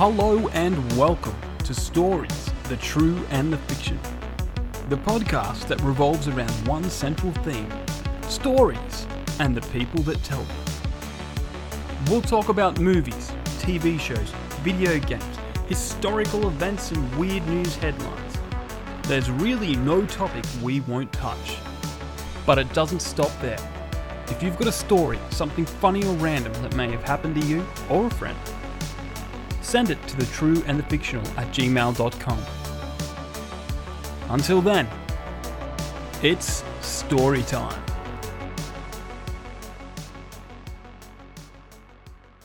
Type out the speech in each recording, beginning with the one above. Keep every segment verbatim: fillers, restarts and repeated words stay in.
Hello and welcome to Stories, the True and the Fiction, the podcast that revolves around one central theme, stories and the people that tell them. We'll talk about movies, T V shows, video games, historical events and weird news headlines. There's really no topic we won't touch. But it doesn't stop there. If you've got a story, something funny or random that may have happened to you or a friend, send it to the true and the fictional at gmail dot com. Until then, it's story time.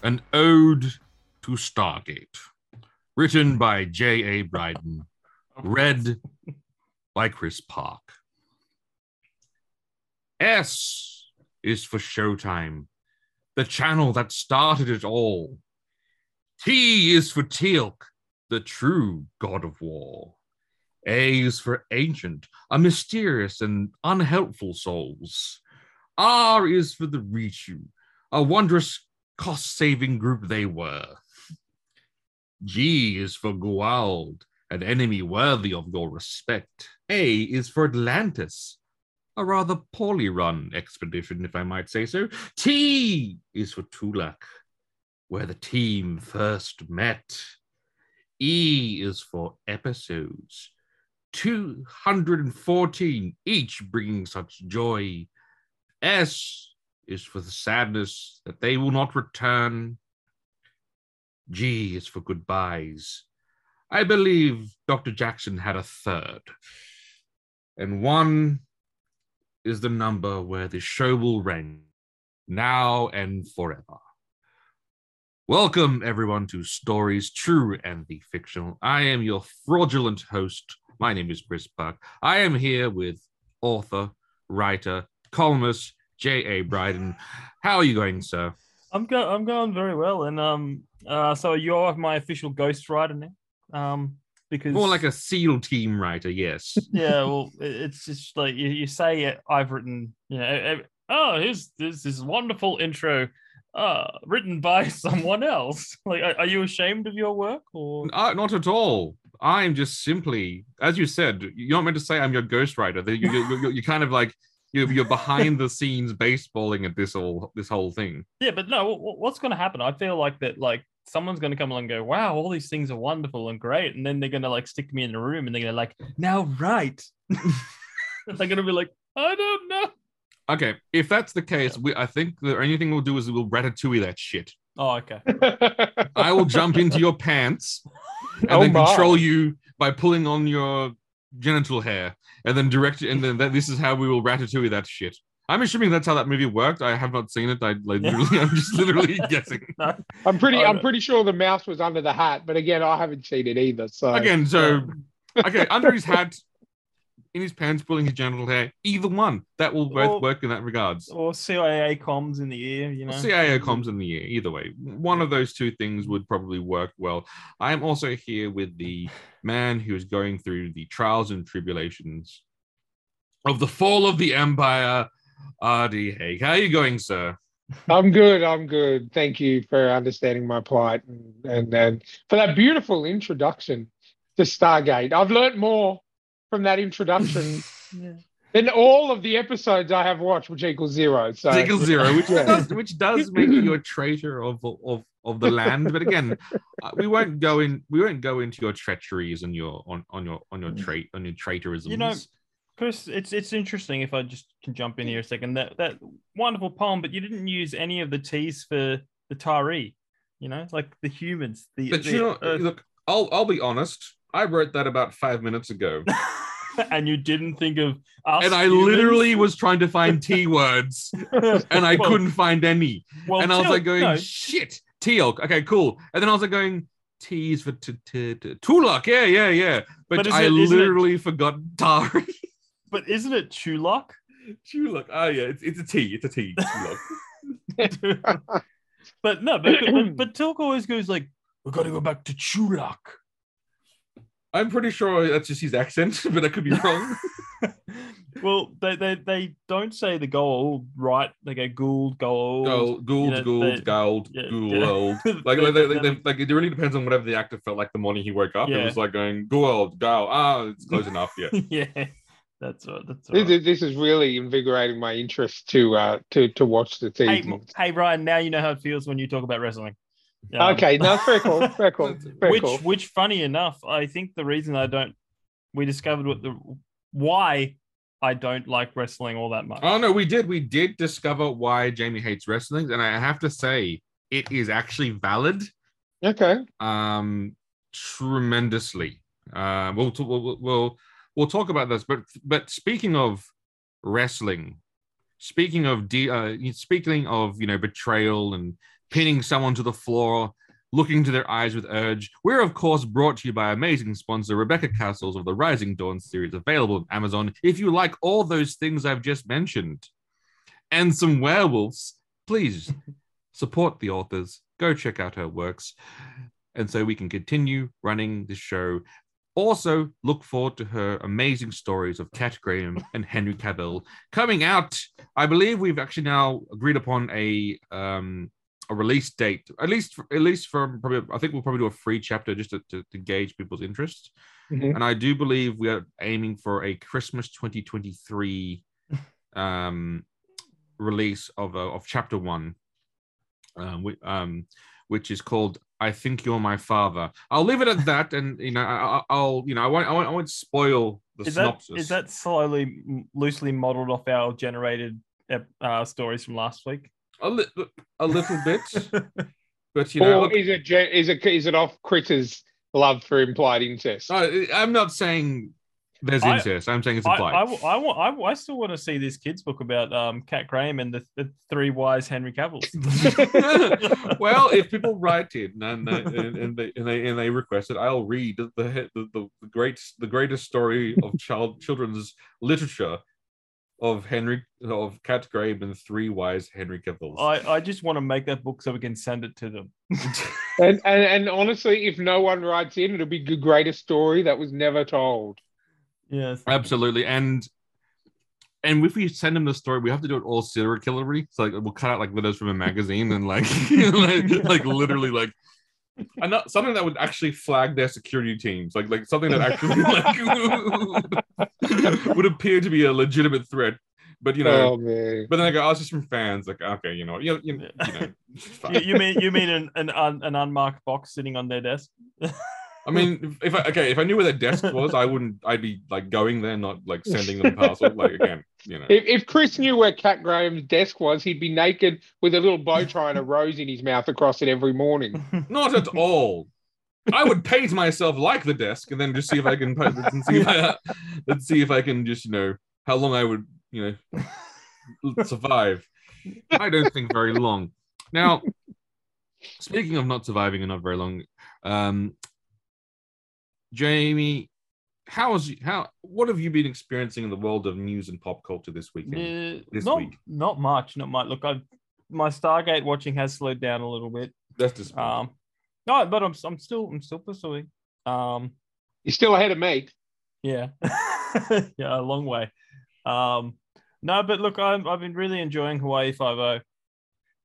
An Ode to Stargate, written by J. A. Bryden, read by Chris Park. S is for Showtime, the channel that started it all. T is for Teal'c, the true god of war. A is for ancient, a mysterious and unhelpful souls. R is for the Rechu, a wondrous cost-saving group they were. G is for Goa'uld, an enemy worthy of your respect. A is for Atlantis, a rather poorly run expedition, if I might say so. T is for Chulak, where the team first met. E is for episodes, two hundred fourteen, each bringing such joy. S is for the sadness that they will not return. G is for goodbyes. I believe Doctor Jackson had a third. And one is the number where the show will ring, now and forever. Welcome, everyone, to Stories, True and the Fictional. I am your fraudulent host. My name is Chris Park. I am here with author, writer, columnist, J. A. Bryden. How are you going, sir? I'm going. I'm going very well. And um, uh, so you're my official ghost writer now, um, because more like a SEAL team writer. Yes. Yeah. Well, it's just like you, you say. I've written. You know. Oh, here's this this wonderful intro, uh, written by someone else. Like, are you ashamed of your work? Or uh, not at all. I'm just simply, as you said, you're not meant to say I'm your ghost writer. You you you kind of like. You're behind the scenes baseballing at this all this whole thing. Yeah, but no, what's going to happen? I feel like that, like someone's going to come along and go, "Wow, all these things are wonderful and great," and then they're going to like stick me in a room and they're going to like, "Now write." They're going to be like, "I don't know." Okay, if that's the case, we I think the only thing we'll do is we'll ratatouille that shit. Oh, okay. I will jump into your pants and oh, then my. control you by pulling on your genital hair, and then direct, and then that, this is how we will ratatouille that shit. I'm assuming that's how that movie worked. I have not seen it. I like, yeah. literally, I'm just literally guessing. No. I'm pretty, I'm pretty sure the mouse was under the hat, but again, I haven't seen it either. So again, so okay, under his hat, in his pants, pulling his genital hair. Either one that will both or, work in that regards. Or C I A comms in the ear, you know. Or C I A comms in the ear. Either way, one of those two things would probably work well. I am also here with the man who is going through the trials and tribulations of the fall of the Empire, R D. Haig. How are you going, sir? I'm good. I'm good. Thank you for understanding my plight and and, and for that beautiful introduction to Stargate. I've learned more from that introduction yeah. than all of the episodes I have watched, which equals zero. So it equals zero, which yeah. does which does make you a traitor of of of the land. But again, uh, we won't go in. We won't go into your treacheries and your on on your on your trait on your traitorisms. You know, Chris, it's it's interesting. If I just can jump in here a second, that that wonderful poem, but you didn't use any of the T's for the Tari. You know, like the humans. The, but the, you know, uh, look, I'll I'll be honest. I wrote that about five minutes ago. And you didn't think of us. And I humans? literally was trying to find T words and I well, couldn't find any. Well, and I was like going, no. shit, Teal'c. Okay, cool. And then I was like going, T is for Chulak. Yeah, yeah, yeah. But I literally forgot Tari. But isn't it Chulak? Chulak. Oh, yeah. It's a T. It's a T. Chulak. But no, but Teal'c always goes like, we've got to go back to Chulak. I'm pretty sure that's just his accent, but I could be wrong. Well, they, they they don't say the Goa'uld right. They go Goa'uld, Goa'uld, Goa'uld, Goa'uld, Goa'uld, Goa'uld, Goa'uld. Like, they, they, they, like, it really depends on whatever the actor felt like the morning he woke up. Yeah. It was like going Goa'uld, Goa'uld. Ah, it's close enough. Yeah, yeah. That's right. That's right. This, this is really invigorating my interest to uh to to watch the team. Hey, hey, Brian. Now you know how it feels when you talk about wrestling. Um, okay, no, very cool, very cool, very which, cool. Which, funny enough, I think the reason I don't, we discovered what the why I don't like wrestling all that much. Oh no, we did, we did discover why Jamie hates wrestling, and I have to say it is actually valid. Okay. Um, tremendously. Uh, we'll we'll we'll we'll talk about this, but but speaking of wrestling, speaking of de- uh, speaking of you know betrayal and pinning someone to the floor, looking to their eyes with urge. We're, of course, brought to you by amazing sponsor Rebecca Castles of the Rising Dawn series, available on Amazon. If you like all those things I've just mentioned and some werewolves, please support the authors. Go check out her works. And so we can continue running this show. Also, look forward to her amazing stories of Cat Graham and Henry Cavill coming out. I believe we've actually now agreed upon a... Um, A release date, at least, at least from probably. I think we'll probably do a free chapter just to, to, to gauge people's interest. Mm-hmm. And I do believe we are aiming for a Christmas twenty twenty-three um, release of uh, of chapter one, um, we, um, which is called "I Think You're My Father." I'll leave it at that, and you know, I, I'll you know, I won't, I won't, I won't spoil the is synopsis. That, is that slowly, loosely modeled off our generated uh, stories from last week? A, li- a little bit, but you know, or is it is it is it off Critter's love for implied incest? No, I'm not saying there's I, incest. I'm saying it's implied. I I, I I I still want to see this kids' book about um Cat Graham and the, the three wise Henry Cavills. Well, if people write it and they and they and they, and they request it, I'll read the the, the the great the greatest story of child children's literature. Of Henry, of Cat Graham and three wise Henry Cavills. I, I just want to make that book so we can send it to them. and, and and honestly, if no one writes in, it'll be the greatest story that was never told. Yes, absolutely. And and if we send them the story, we have to do it all serially. So like we'll cut out like videos from a magazine and like like, like literally like. And not something that would actually flag their security teams, like like something that actually like would appear to be a legitimate threat. But you know, oh, but then I go, "I was just from fans." Like, okay, you know, you you, you know, you, you mean you mean an an, un, an unmarked box sitting on their desk? I mean, if I okay, if I knew where their desk was, I wouldn't. I'd be like going there, not like sending them a parcel. Like again, you know, if, if Chris knew where Cat Graham's desk was, he'd be naked with a little bow tie and a rose in his mouth across it every morning. Not at all. I would paint myself like the desk, and then just see if I can and see if I, let's see if I can just you know how long I would you know survive. I don't think very long. Now, speaking of not surviving and not very long, um. Jamie, how is how what have you been experiencing in the world of news and pop culture this weekend? Uh, this not, week, not much, not much. Look, I've, my Stargate watching has slowed down a little bit. That's disappointing. Um, no, but I'm I'm still I'm still pursuing. Um, You're still ahead of me. Yeah, yeah, a long way. Um, no, but look, I'm, I've been really enjoying Hawaii Five-O.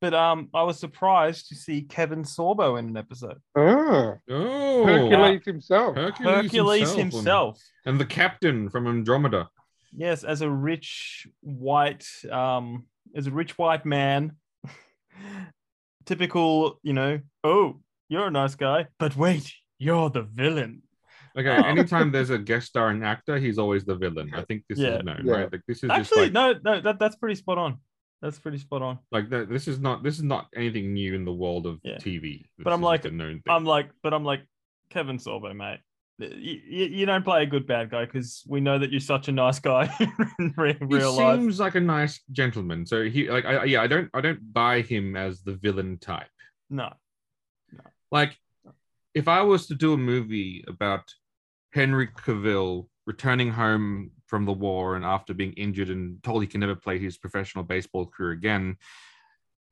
But um, I was surprised to see Kevin Sorbo in an episode. Oh, oh. Hercules himself. Hercules, Hercules himself. himself. And the captain from Andromeda. Yes, as a rich white, um, as a rich white man. Typical, you know, oh, you're a nice guy, but wait, you're the villain. Okay, anytime there's a guest starring actor, he's always the villain. I think this yeah, is known, yeah. right? Like, this is Actually, just like... no, no, that, that's pretty spot on. That's pretty spot on. Like that, this is not this is not anything new in the world of yeah. T V. This but I'm like, I'm like, but I'm like, Kevin Sorbo, mate. You, you, you don't play a good bad guy because we know that you're such a nice guy in real, real life. He seems like a nice gentleman. So he, like, I, yeah, I don't, I don't buy him as the villain type. No, no. Like, if I was to do a movie about Henry Cavill returning home from the war and after being injured and told he can never play his professional baseball career again,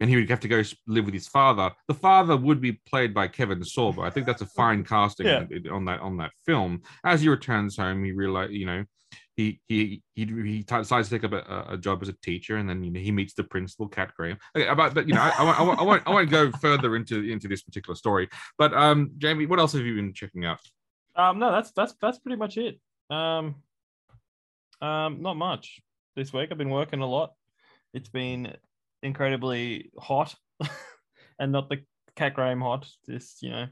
and he would have to go live with his father, the father would be played by Kevin Sorbo. I think that's a fine casting yeah. on that on that film. As he returns home, he realized, you know, he he he he decides to take up a, a job as a teacher, and then you know, he meets the principal, Cat Graham. Okay, but, but you know, I, I, I, I won't I won't go further into into this particular story. But um, Jamie, what else have you been checking out? Um, no, that's that's that's pretty much it. Um, um, not much this week. I've been working a lot. It's been incredibly hot, and not the Cat Graham hot. This, you know,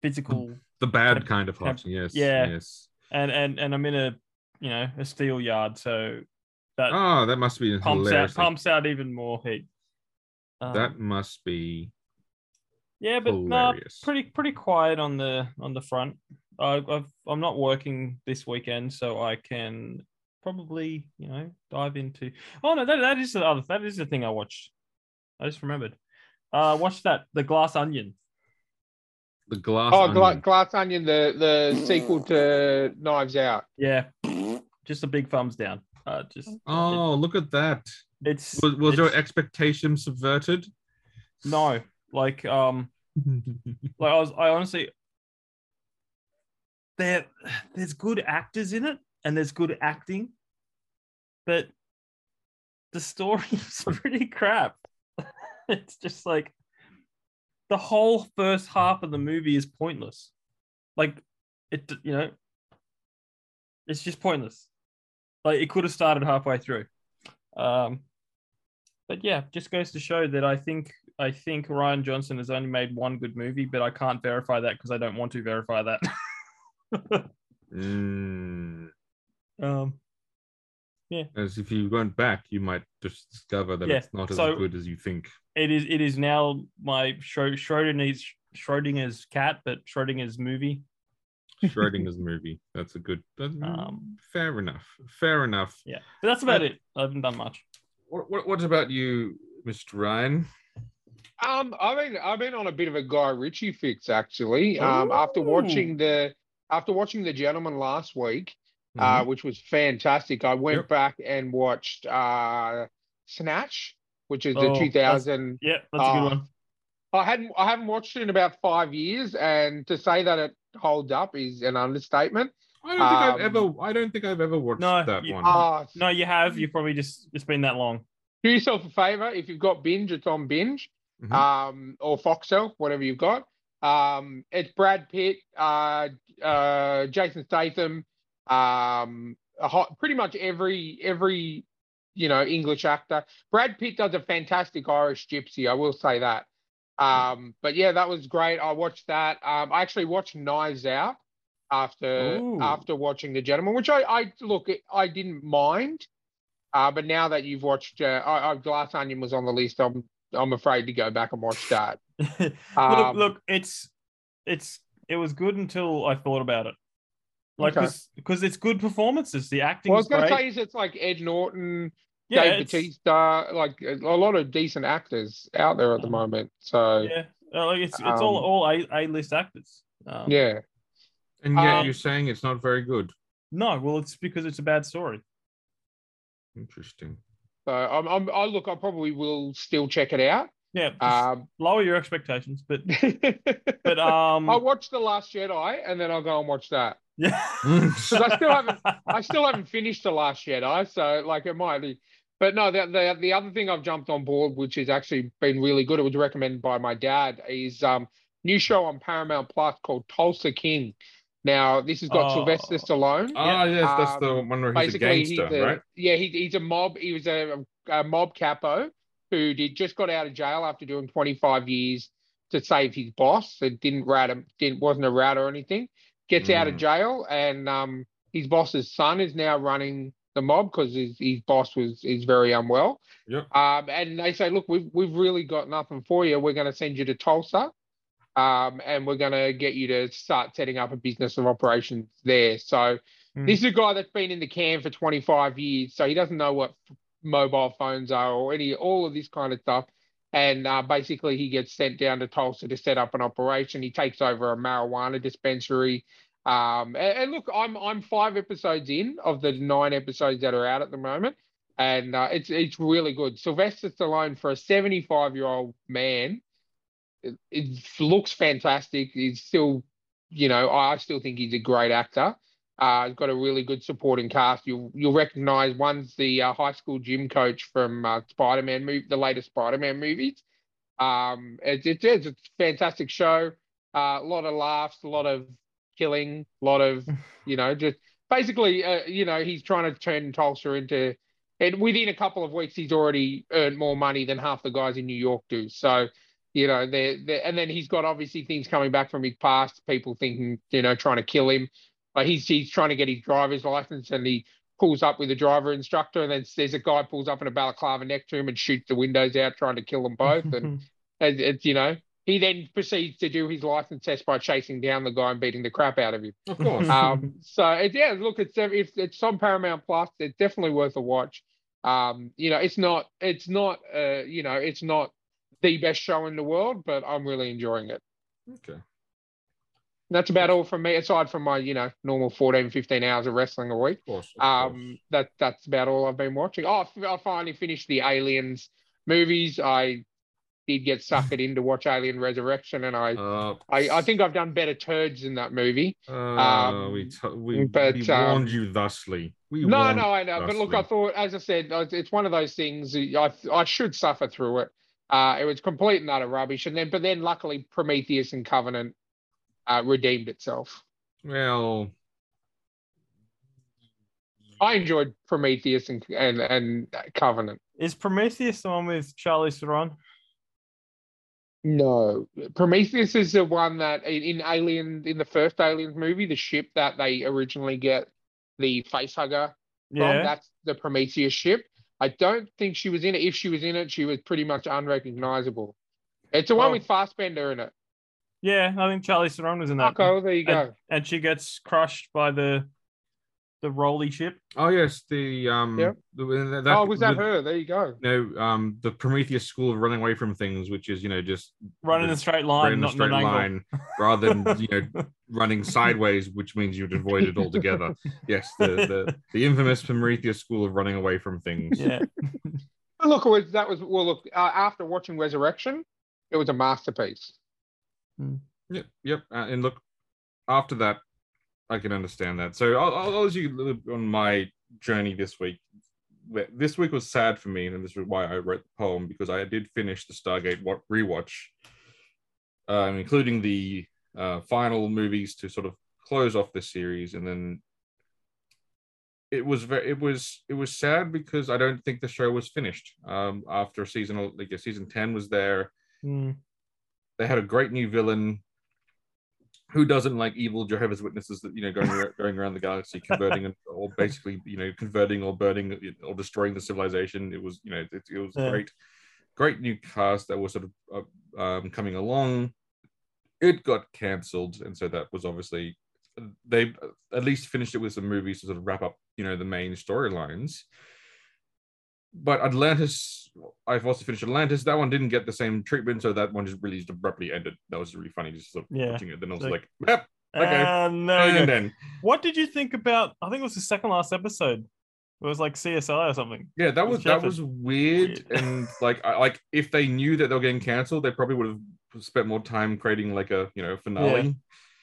physical, the bad temp- kind of hot. Temp- yes, yeah. yes. And and and I'm in a, you know, a steel yard, so that oh, that must be pumps hilarious. out pumps out even more heat. Um, that must be yeah, but nah, pretty pretty quiet on the on the front. I, I've I'm not working this weekend, so I can probably, you know, dive into. Oh no, that that is the other that is the thing I watched. I just remembered. Uh, watched that the Glass Onion. The glass. Oh, onion. Glass Onion, the, the sequel to Knives Out. Yeah, just a big thumbs down. Uh, just. Oh, it, look at that! It's was, was it's, your expectation subverted? No, like um, like I was, I honestly, there, there's good actors in it, and there's good acting, but the story's pretty crap. It's just like. The whole first half of the movie is pointless. Like, it, you know, it's just pointless. Like, it could have started halfway through. Um, but yeah, just goes to show that I think I think Rian Johnson has only made one good movie, but I can't verify that because I don't want to verify that. mm. Um, yeah. As if you went back, you might just discover that yeah. it's not as so, good as you think. It is It is now my Schrodinger's, Schrodinger's cat, but Schrodinger's movie. Schrodinger's movie. That's a good... That's, um, fair enough. Fair enough. Yeah, but that's about uh, it. I haven't done much. What, what What about you, Mister Ryan? Um, I mean, I've been on a bit of a Guy Ritchie fix, actually. Um, after watching the After watching The Gentleman last week, mm-hmm. uh, which was fantastic, I went yep. back and watched uh, Snatch. Which is oh, the two thousand? Yeah, that's a good uh, one. I hadn't I haven't watched it in about five years, and to say that it holds up is an understatement. I don't think um, I've ever. I don't think I've ever watched no, that you, one. Uh, no, you have. You've probably just it's been that long. Do yourself a favor if you've got Binge, it's on Binge, mm-hmm. um, or Foxtel, whatever you've got. Um, it's Brad Pitt, uh, uh, Jason Statham, um, a hot, pretty much every every. you know, English actor. Brad Pitt does a fantastic Irish gypsy, I will say that. Um, but yeah, that was great. I watched that. Um, I actually watched Knives Out after Ooh. after watching The Gentleman, which I, I look, I didn't mind. Uh, but now that you've watched, uh, I, I, Glass Onion was on the list. I'm I'm afraid to go back and watch that. um, look, look, it's it's it was good until I thought about it. Like, because okay. it's good performances. The acting. Well, I was going to say is it's like Ed Norton, yeah, Dave it's... Bautista, like a lot of decent actors out there at the moment. So yeah, like it's it's um, all all A A list actors. Um, yeah, and yet um, you're saying it's not very good. No, well, it's because it's a bad story. Interesting. So I'm, I'm I look, I probably will still check it out. Yeah, um, lower your expectations, but but um, I watched The Last Jedi, and then I'll go and watch that. Yeah, because I still haven't, I still haven't finished The Last Jedi, so like it might be. But no, the, the the other thing I've jumped on board, which has actually been really good, it was recommended by my dad, is um new show on Paramount Plus called Tulsa King. Now this has got oh. Sylvester Stallone. Oh yes, um, that's the one where he's a gangster, he's a, right? Yeah, he, he's a mob. He was a, a mob capo who did just got out of jail after doing twenty-five years to save his boss. It didn't rat him. Didn't wasn't a rat or anything. Gets mm. out of jail, and um, his boss's son is now running the mob because his, his boss was is very unwell. Yep. Um, and they say, look, we've we've really got nothing for you. We're going to send you to Tulsa, um, and we're going to get you to start setting up a business of operations there. So mm. this is a guy that's been in the can for twenty-five years, so he doesn't know what f- mobile phones are or any all of this kind of stuff. And uh, basically, he gets sent down to Tulsa to set up an operation. He takes over a marijuana dispensary. Um, and, and look, I'm I'm five episodes in of the nine episodes that are out at the moment, and uh, it's it's really good. Sylvester Stallone for a seventy-five year old man, it, it looks fantastic. He's still, you know, I still think he's a great actor. Uh, he's got a really good supporting cast. You'll you'll recognize one's the uh, high school gym coach from uh, Spider-Man movie, the latest Spider-Man movies. Um, it's it's, it's a fantastic show. Uh, a lot of laughs, a lot of killing, a lot of you know just basically uh, you know he's trying to turn Tulsa into. And within a couple of weeks, he's already earned more money than half the guys in New York do. So, you know, they're, they're, and then he's got obviously things coming back from his past, people thinking, you know, trying to kill him. But he's he's trying to get his driver's license, and he pulls up with a driver instructor, and then there's a guy pulls up in a balaclava next to him and shoots the windows out, trying to kill them both. And, and, and you know, he then proceeds to do his license test by chasing down the guy and beating the crap out of him. Of course. um, so, it, yeah, look, it's, it's, it's on Paramount Plus. It's definitely worth a watch. Um, you know, it's not, it's not, uh, you know, it's not the best show in the world, but I'm really enjoying it. Okay. And that's about all from me, aside from my, you know, normal fourteen, fifteen hours of wrestling a week. Of course, of um, course. that, that's about all I've been watching. Oh, I finally finished the Aliens movies. I did get suckered in to watch Alien Resurrection, and I, uh, I, I think I've done better turds in that movie. Uh, um, we, t- we, but, we warned um, you thusly. We no, no, I know. Thusly. But look, I thought, as I said, it's one of those things. I, I should suffer through it. Uh, it was complete and utter rubbish, and then, but then, luckily, Prometheus and Covenant uh, redeemed itself. Well, I enjoyed Prometheus and and, and Covenant. Is Prometheus the one with Charlize Theron? No, Prometheus is the one that in Alien, in the first Aliens movie, the ship that they originally get the facehugger yeah. from, that's the Prometheus ship. I don't think she was in it. If she was in it, she was pretty much unrecognizable. It's the one oh. with Fassbender in it. Yeah, I think Charlize Theron was in that. Okay, there you go. And, and she gets crushed by the the rolly ship. Oh yes, the um. Yep. The, that, oh, was that the, her? There you go. No, um, the Prometheus school of running away from things, which is you know just running a straight line, not a straight line, angle. rather than you know running sideways, which means you'd avoid it altogether. Yes, the, the the infamous Prometheus school of running away from things. Yeah. Look, it was, that was well. Look, uh, after watching Resurrection, it was a masterpiece. Hmm. Yep, yep, uh, and look, after that. I can understand that. So I'll, I'll you on my journey this week. This week was sad for me, and this is why I wrote the poem, because I did finish the Stargate rewatch, um, including the uh, final movies to sort of close off the series. And then it was very, it was it was sad because I don't think the show was finished um, after season like season ten was there. Mm. They had a great new villain. Who doesn't like evil Jehovah's Witnesses that you know going going around the galaxy converting or basically you know converting or burning or destroying the civilization? It was you know it, it was yeah. great, great new cast that was sort of uh, um, coming along. It got cancelled, and so that was obviously they at least finished it with some movies to sort of wrap up you know the main storylines. But Atlantis, I've also finished Atlantis. That one didn't get the same treatment, so that one just really just abruptly ended. That was really funny, just sort of yeah. watching it. Then I was so, like, yep, okay. Uh, no, and no. Then. What did you think about, I think it was the second last episode. It was like C S I or something. Yeah, that was that was weird. weird. And like, I, like if they knew that they were getting cancelled, they probably would have spent more time creating like a, you know, finale. Yeah.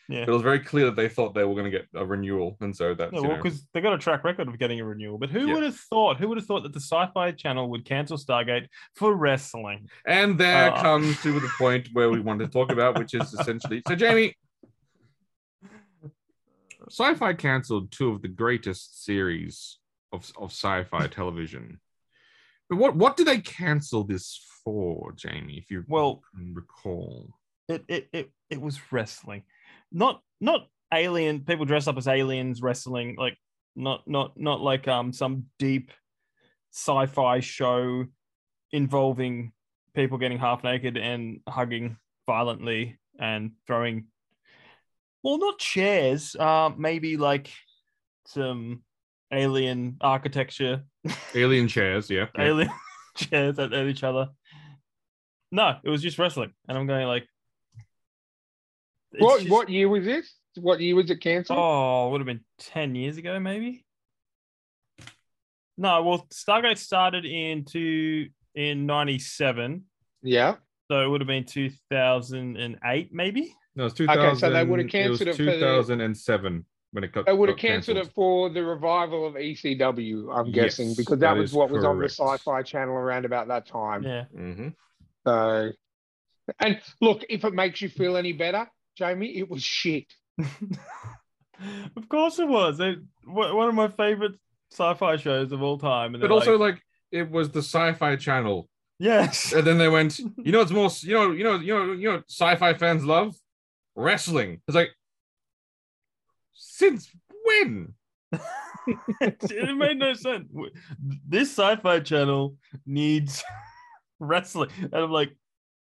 Yeah. But it was very clear that they thought they were going to get a renewal, and so that's yeah, well, because they got a track record of getting a renewal. But who yeah. would have thought? Who would have thought that the Sci-Fi Channel would cancel Stargate for wrestling? And there uh. comes to the point where we want to talk about, which is essentially so. Jamie, Sci-Fi cancelled two of the greatest series of of sci-fi television. But what what did they cancel this for, Jamie? If you well can recall, it it it it was wrestling. Not not alien people dress up as aliens wrestling, like not not not like um some deep sci-fi show involving people getting half naked and hugging violently and throwing well not chairs, uh maybe like some alien architecture. Alien chairs, yeah. Alien chairs at each other. No, it was just wrestling. And I'm going like It's what just... what year was this? What year was it cancelled? Oh, it would have been ten years ago, maybe. No, well, Stargate started in two in ninety-seven. Yeah. So it would have been two thousand and eight, maybe. No, it's two thousand. Okay, so they would have cancelled it. It was two thousand and seven. when it got, they would got have cancelled it for the revival of E C W, I'm yes, guessing, because that, that was what correct. was on the Sci-Fi Channel around about that time. Yeah. Mm-hmm. So, and look, if it makes you feel any better, Jamie, it was shit. Of course it was. It, one of my favorite sci-fi shows of all time. And but also, like, like, it was the Sci-Fi Channel. Yes. And then they went, you know, it's more, you know, you know, you know, you know, sci-fi fans love wrestling. It's like, since when? It made no sense. This Sci-Fi Channel needs wrestling. And I'm like,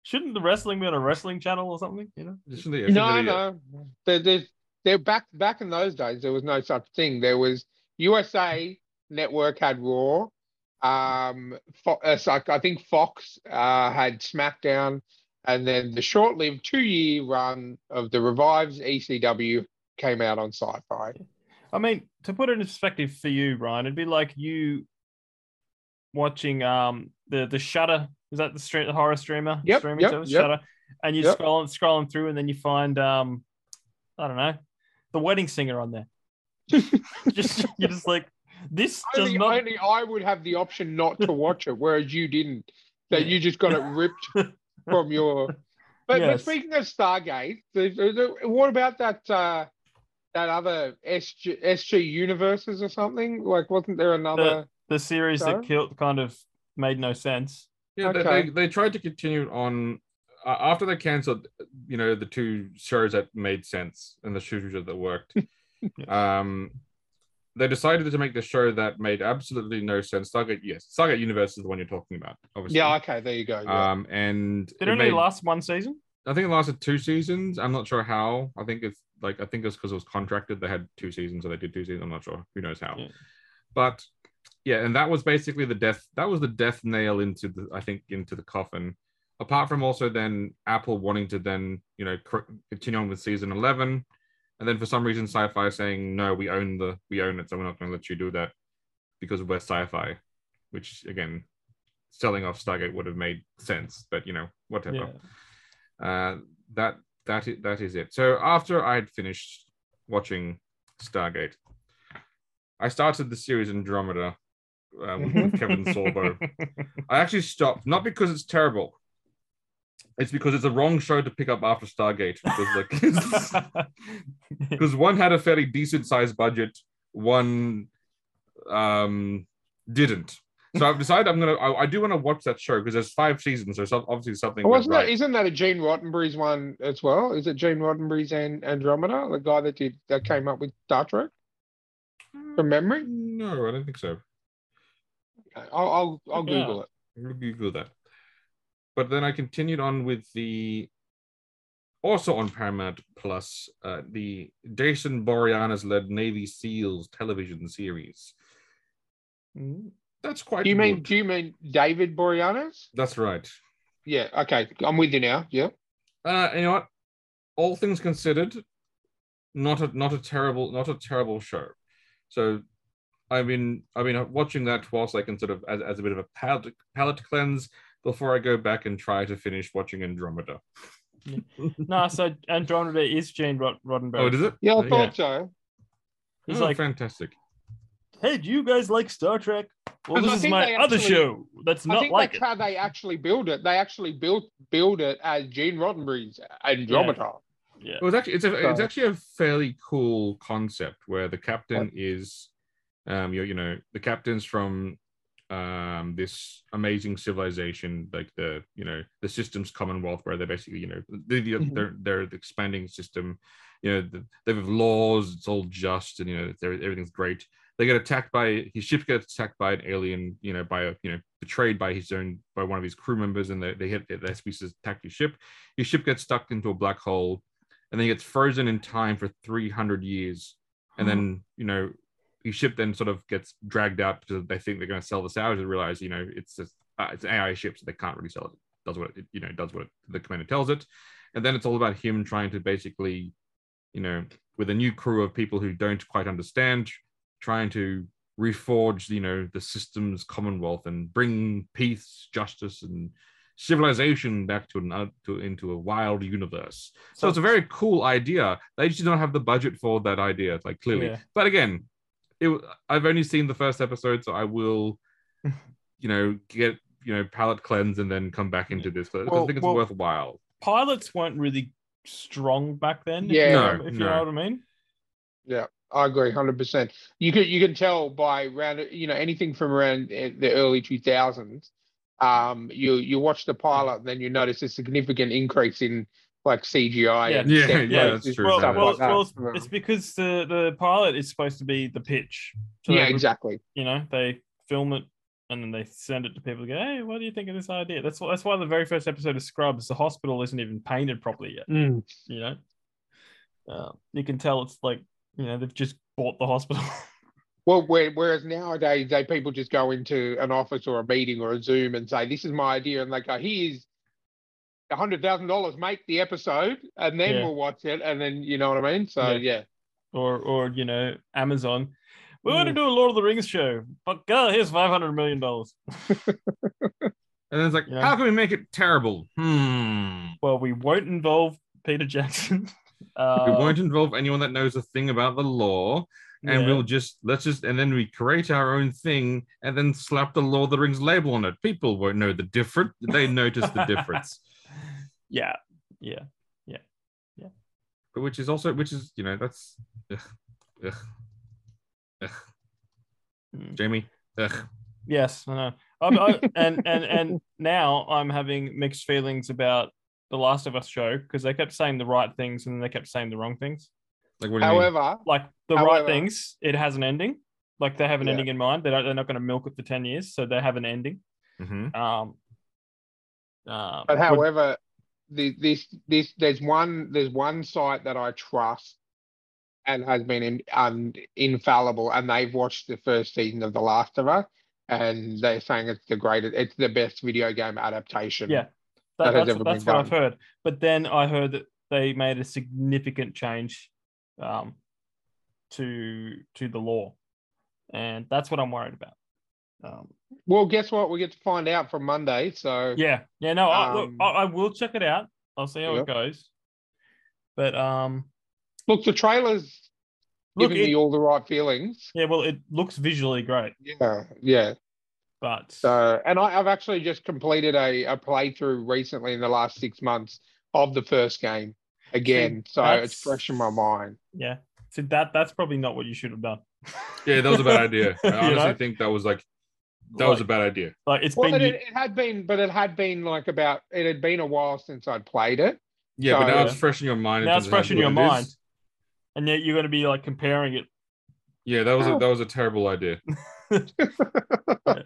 shouldn't the wrestling be on a wrestling channel or something? You know? Shouldn't they, shouldn't no, they no. They're, they're, they're back, back in those days, there was no such thing. There was U S A Network had Raw. Um, Fo- uh, so I think Fox uh, had SmackDown, and then the short-lived two-year run of the Revives E C W came out on Sci-Fi. I mean, to put it in perspective for you, Ryan, it'd be like you watching um the the Shudder. Is that the, stream, the horror streamer? Yep, streaming yep, service, yep. Shudder, and you're yep. scrolling scrolling through, and then you find um I don't know, The Wedding Singer on there. just you're just like. This only, does not... only I would have the option not to watch it, whereas you didn't. So you just got it ripped from your. But, yes. but speaking of Stargate, the, the, the, what about that uh, that other S G, S G universes or something? Like, wasn't there another the, the series show? that killed kind of made no sense? Yeah, okay. they, they they tried to continue on uh, after they cancelled. You know, the two shows that made sense and the shooters that worked. yeah. Um. They decided to make the show that made absolutely no sense. Stargate, yes, Stargate Universe is the one you're talking about, obviously. Yeah, okay, there you go. Yeah. Um, and did it only made, last one season? I think it lasted two seasons. I'm not sure how. I think it's like I think it's because it was contracted. They had two seasons, so they did two seasons. I'm not sure. Who knows how? Yeah. But yeah, and that was basically the death. That was the death nail into the, I think, into the coffin. Apart from also then Apple wanting to then you know continue on with season eleven. And then for some reason, Sci-Fi is saying, no, we own the we own it, so we're not going to let you do that because we're Sci-Fi, which, again, selling off Stargate would have made sense, but, you know, whatever. Yeah. Uh, that that that is it. So after I had finished watching Stargate, I started the series Andromeda uh, with, with Kevin Sorbo. I actually stopped, not because it's terrible. It's because it's the wrong show to pick up after Stargate. Because like, one had a fairly decent-sized budget, one um, didn't. So I've decided I'm gonna. I, I do want to watch that show because there's five seasons. So some, obviously something. Oh, wasn't that, right. Isn't that a Gene Roddenberry's one as well? Is it Gene Roddenberry's and Andromeda, the guy that did that came up with Star Trek? From memory? No, I don't think so. Okay. I'll I'll, I'll yeah. Google it. I'll Google that. But then I continued on with the, also on Paramount Plus, uh, the Jason Boreanaz-led Navy SEALs television series. That's quite. Do you good. mean? Do you mean David Boreanaz? That's right. Yeah. Okay. I'm with you now. Yeah. Uh, you know what? All things considered, not a not a terrible not a terrible show. So, I've been I've been watching that whilst I can sort of as, as a bit of a palate palate cleanse. Before I go back and try to finish watching Andromeda. No, so Andromeda is Gene Rod- Roddenberry. Oh, is it? Yeah, I thought yeah. so. He's oh, like, fantastic. Hey, do you guys like Star Trek? Well, this I is my actually, other show that's not I think like that's it. How they actually build it. They actually built build it as Gene Roddenberry's Andromeda. Yeah. yeah. It was actually it's a so. it's actually a fairly cool concept where the captain what? is, um, you you know the captain's from. Um, this amazing civilization, like the you know the systems commonwealth, where they're basically you know they, they're they're the expanding system, you know the, they have laws, it's all just, and you know everything's great. They get attacked by his ship gets attacked by an alien, you know by a you know betrayed by his own by one of his crew members, and they they hit they're supposed to attack his ship. His ship gets stuck into a black hole, and then he gets frozen in time for three hundred years, and mm-hmm. then you know. Your ship then sort of gets dragged out because they think they're going to sell this out. They realize, you know, it's just, uh, it's an A I ship, so they can't really sell it. It does what it, you know, it does what it, the commander tells it, and then it's all about him trying to basically, you know, with a new crew of people who don't quite understand, trying to reforge, you know, the system's commonwealth and bring peace, justice, and civilization back to, an, uh, to into a wild universe. So, so it's a very cool idea. They just don't have the budget for that idea, like clearly. Yeah. But again, it, I've only seen the first episode, so I will, you know, get you know palate cleanse and then come back into this. But well, I think it's well, worthwhile. Pilots weren't really strong back then. Yeah, if, no, if no. you know what I mean. Yeah. I agree, hundred percent. You could you can tell by around you know anything from around the early two thousands. Um, you you watch the pilot, and then you notice a significant increase in like C G I. Yeah, and yeah, yeah that's true. Well, well, like well that. It's because the the pilot is supposed to be the pitch. So yeah, they, exactly. You know, they film it and then they send it to people. And go, hey, what do you think of this idea? That's that's why the very first episode of Scrubs, the hospital isn't even painted properly yet. Mm. You know, uh, you can tell it's like. You know, they've just bought the hospital. Well, whereas nowadays, they people just go into an office or a meeting or a Zoom and say, this is my idea. And they go, here's one hundred thousand dollars, make the episode, and then yeah. we'll watch it. And then, you know what I mean? So, yeah. yeah. Or, or you know, Amazon. We mm. want to do a Lord of the Rings show, but God, here's five hundred million dollars. And then it's like, you know, how can we make it terrible? Hmm. Well, we won't involve Peter Jackson. Uh, we won't involve anyone that knows a thing about the law, and yeah. we'll just let's just and then we create our own thing and then slap the Lord of the Rings label on it. People won't know the difference. They notice the difference. Yeah, yeah, yeah, yeah. But which is also which is you know that's ugh, ugh, ugh. Mm. Jamie. Ugh. Yes, I know. I'm, I, and and and now I'm having mixed feelings about The Last of Us show because they kept saying the right things and then they kept saying the wrong things. Like, what do you however, mean? like the however, right things, it has an ending. Like they have an yeah. ending in mind. They don't. They're not going to milk it for ten years, so they have an ending. Mm-hmm. Um. Uh, but however, would... the, this this there's one there's one site that I trust and has been in, um, infallible, and they've watched the first season of The Last of Us, and they're saying it's the greatest, it's the best video game adaptation. Yeah. That, that that's that's what I've heard. But then I heard that they made a significant change um, to to the law. And that's what I'm worried about. Um, well, guess what? We get to find out from Monday. So yeah. Yeah, no, um, I, look, I, I will check it out. I'll see how yeah. it goes. But um, look, the trailer's look, giving it, me all the right feelings. Yeah, well, it looks visually great. Yeah, yeah. But so, and I, I've actually just completed a, a playthrough recently in the last six months of the first game again. So it's fresh in my mind. Yeah. So that that's probably not what you should have done. Yeah, that was a bad idea. I honestly know? think that was like that like, was a bad idea. Like it's well, been it, it had been, but it had been like about it had been a while since I'd played it. Yeah, so, but now yeah. it's fresh in your mind. Now it's fresh in your mind, is. and yet you're going to be like comparing it. Yeah, that was oh. a, that was a terrible idea. yeah.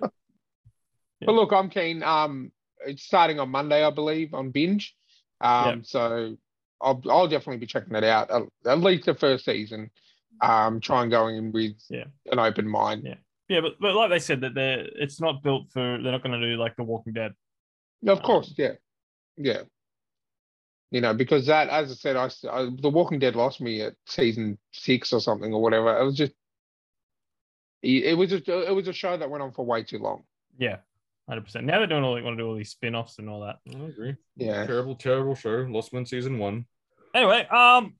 Yeah. But look, I'm keen. Um, it's starting on Monday, I believe, on Binge. Um, yep. So I'll, I'll definitely be checking it out. At, at least the first season. Um, try and going in with yeah. an open mind. Yeah, yeah, but, but like they said, that they're it's not built for. They're not going to do like The Walking Dead. Of um, course, yeah, yeah. You know, because that, as I said, I, I The Walking Dead lost me at season six or something or whatever. It was just. It was just, it was a show that went on for way too long. Yeah. one hundred percent. Now they're doing all they want to do all these spin-offs and all that. I agree. Yeah. Terrible, terrible show. Lost me in season one. Anyway, um,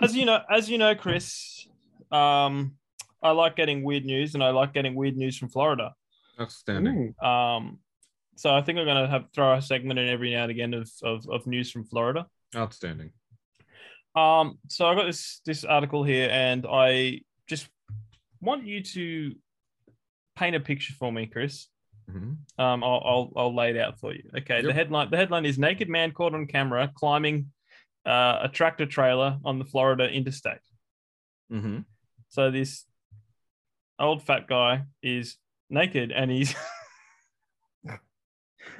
as you know, as you know, Chris, um, I like getting weird news, and I like getting weird news from Florida. Outstanding. Um, so I think we're gonna have throw a segment in every now and again of of, of news from Florida. Outstanding. Um, so I got this this article here, and I just want you to paint a picture for me, Chris. Mm-hmm. Um, I'll, I'll I'll lay it out for you. Okay. Yep. The headline the headline is naked man caught on camera climbing uh, a tractor trailer on the Florida interstate. Mm-hmm. So this old fat guy is naked and he's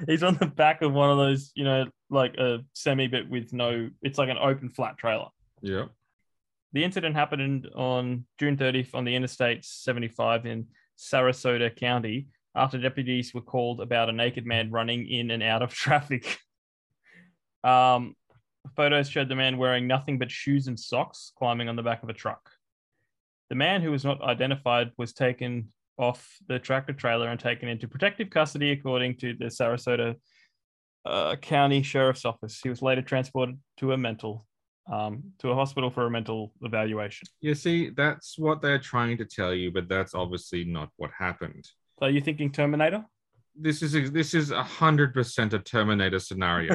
he's on the back of one of those, you know, like a semi but with no. It's like an open flat trailer. Yeah. The incident happened on June thirtieth on the Interstate seventy-five in Sarasota County, after deputies were called about a naked man running in and out of traffic. um, photos showed the man wearing nothing but shoes and socks climbing on the back of a truck. The man, who was not identified, was taken off the tractor trailer and taken into protective custody, according to the Sarasota uh, county sheriff's office. He was later transported to a mental um, to a hospital for a mental evaluation. You see, that's what they're trying to tell you, but that's obviously not what happened. So are you thinking Terminator? This is a, this is a hundred percent a Terminator scenario.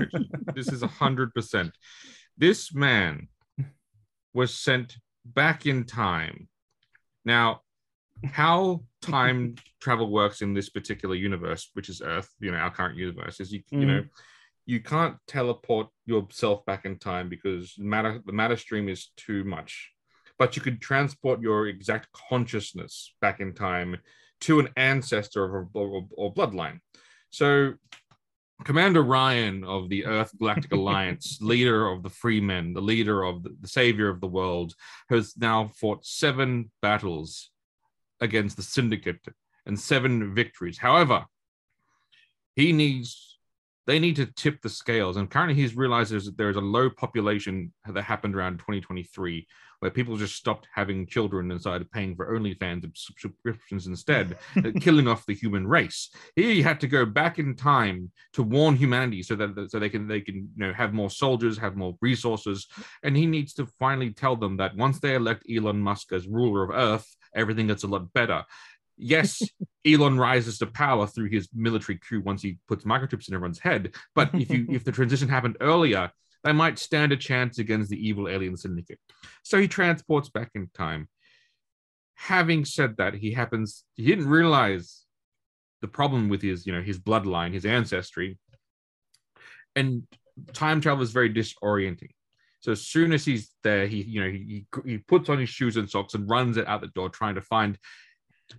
This is a hundred percent. This man was sent back in time. Now, how time travel works in this particular universe, which is Earth, you know, our current universe, is you, mm. you know, you can't teleport yourself back in time because matter the matter stream is too much. But you could transport your exact consciousness back in time to an ancestor or, or, or bloodline. So Commander Ryan of the Earth Galactic Alliance, leader of the free men, the leader of the, the savior of the world, has now fought seven battles against the syndicate and seven victories. However, he needs, they need to tip the scales. And currently he's realized that there is a low population that happened around twenty twenty-three, where people just stopped having children and started paying for OnlyFans and subscriptions instead, killing off the human race. Here you had to go back in time to warn humanity so that so they can they can you know have more soldiers, have more resources. And he needs to finally tell them that once they elect Elon Musk as ruler of Earth, everything gets a lot better. Yes, Elon rises to power through his military coup once he puts microchips in everyone's head. But if you if the transition happened earlier, they might stand a chance against the evil alien syndicate. So he transports back in time. Having said that, he happens, he didn't realize the problem with his, you know, his bloodline, his ancestry. And time travel is very disorienting. So as soon as he's there, he, you know, he, he puts on his shoes and socks and runs out the door trying to find,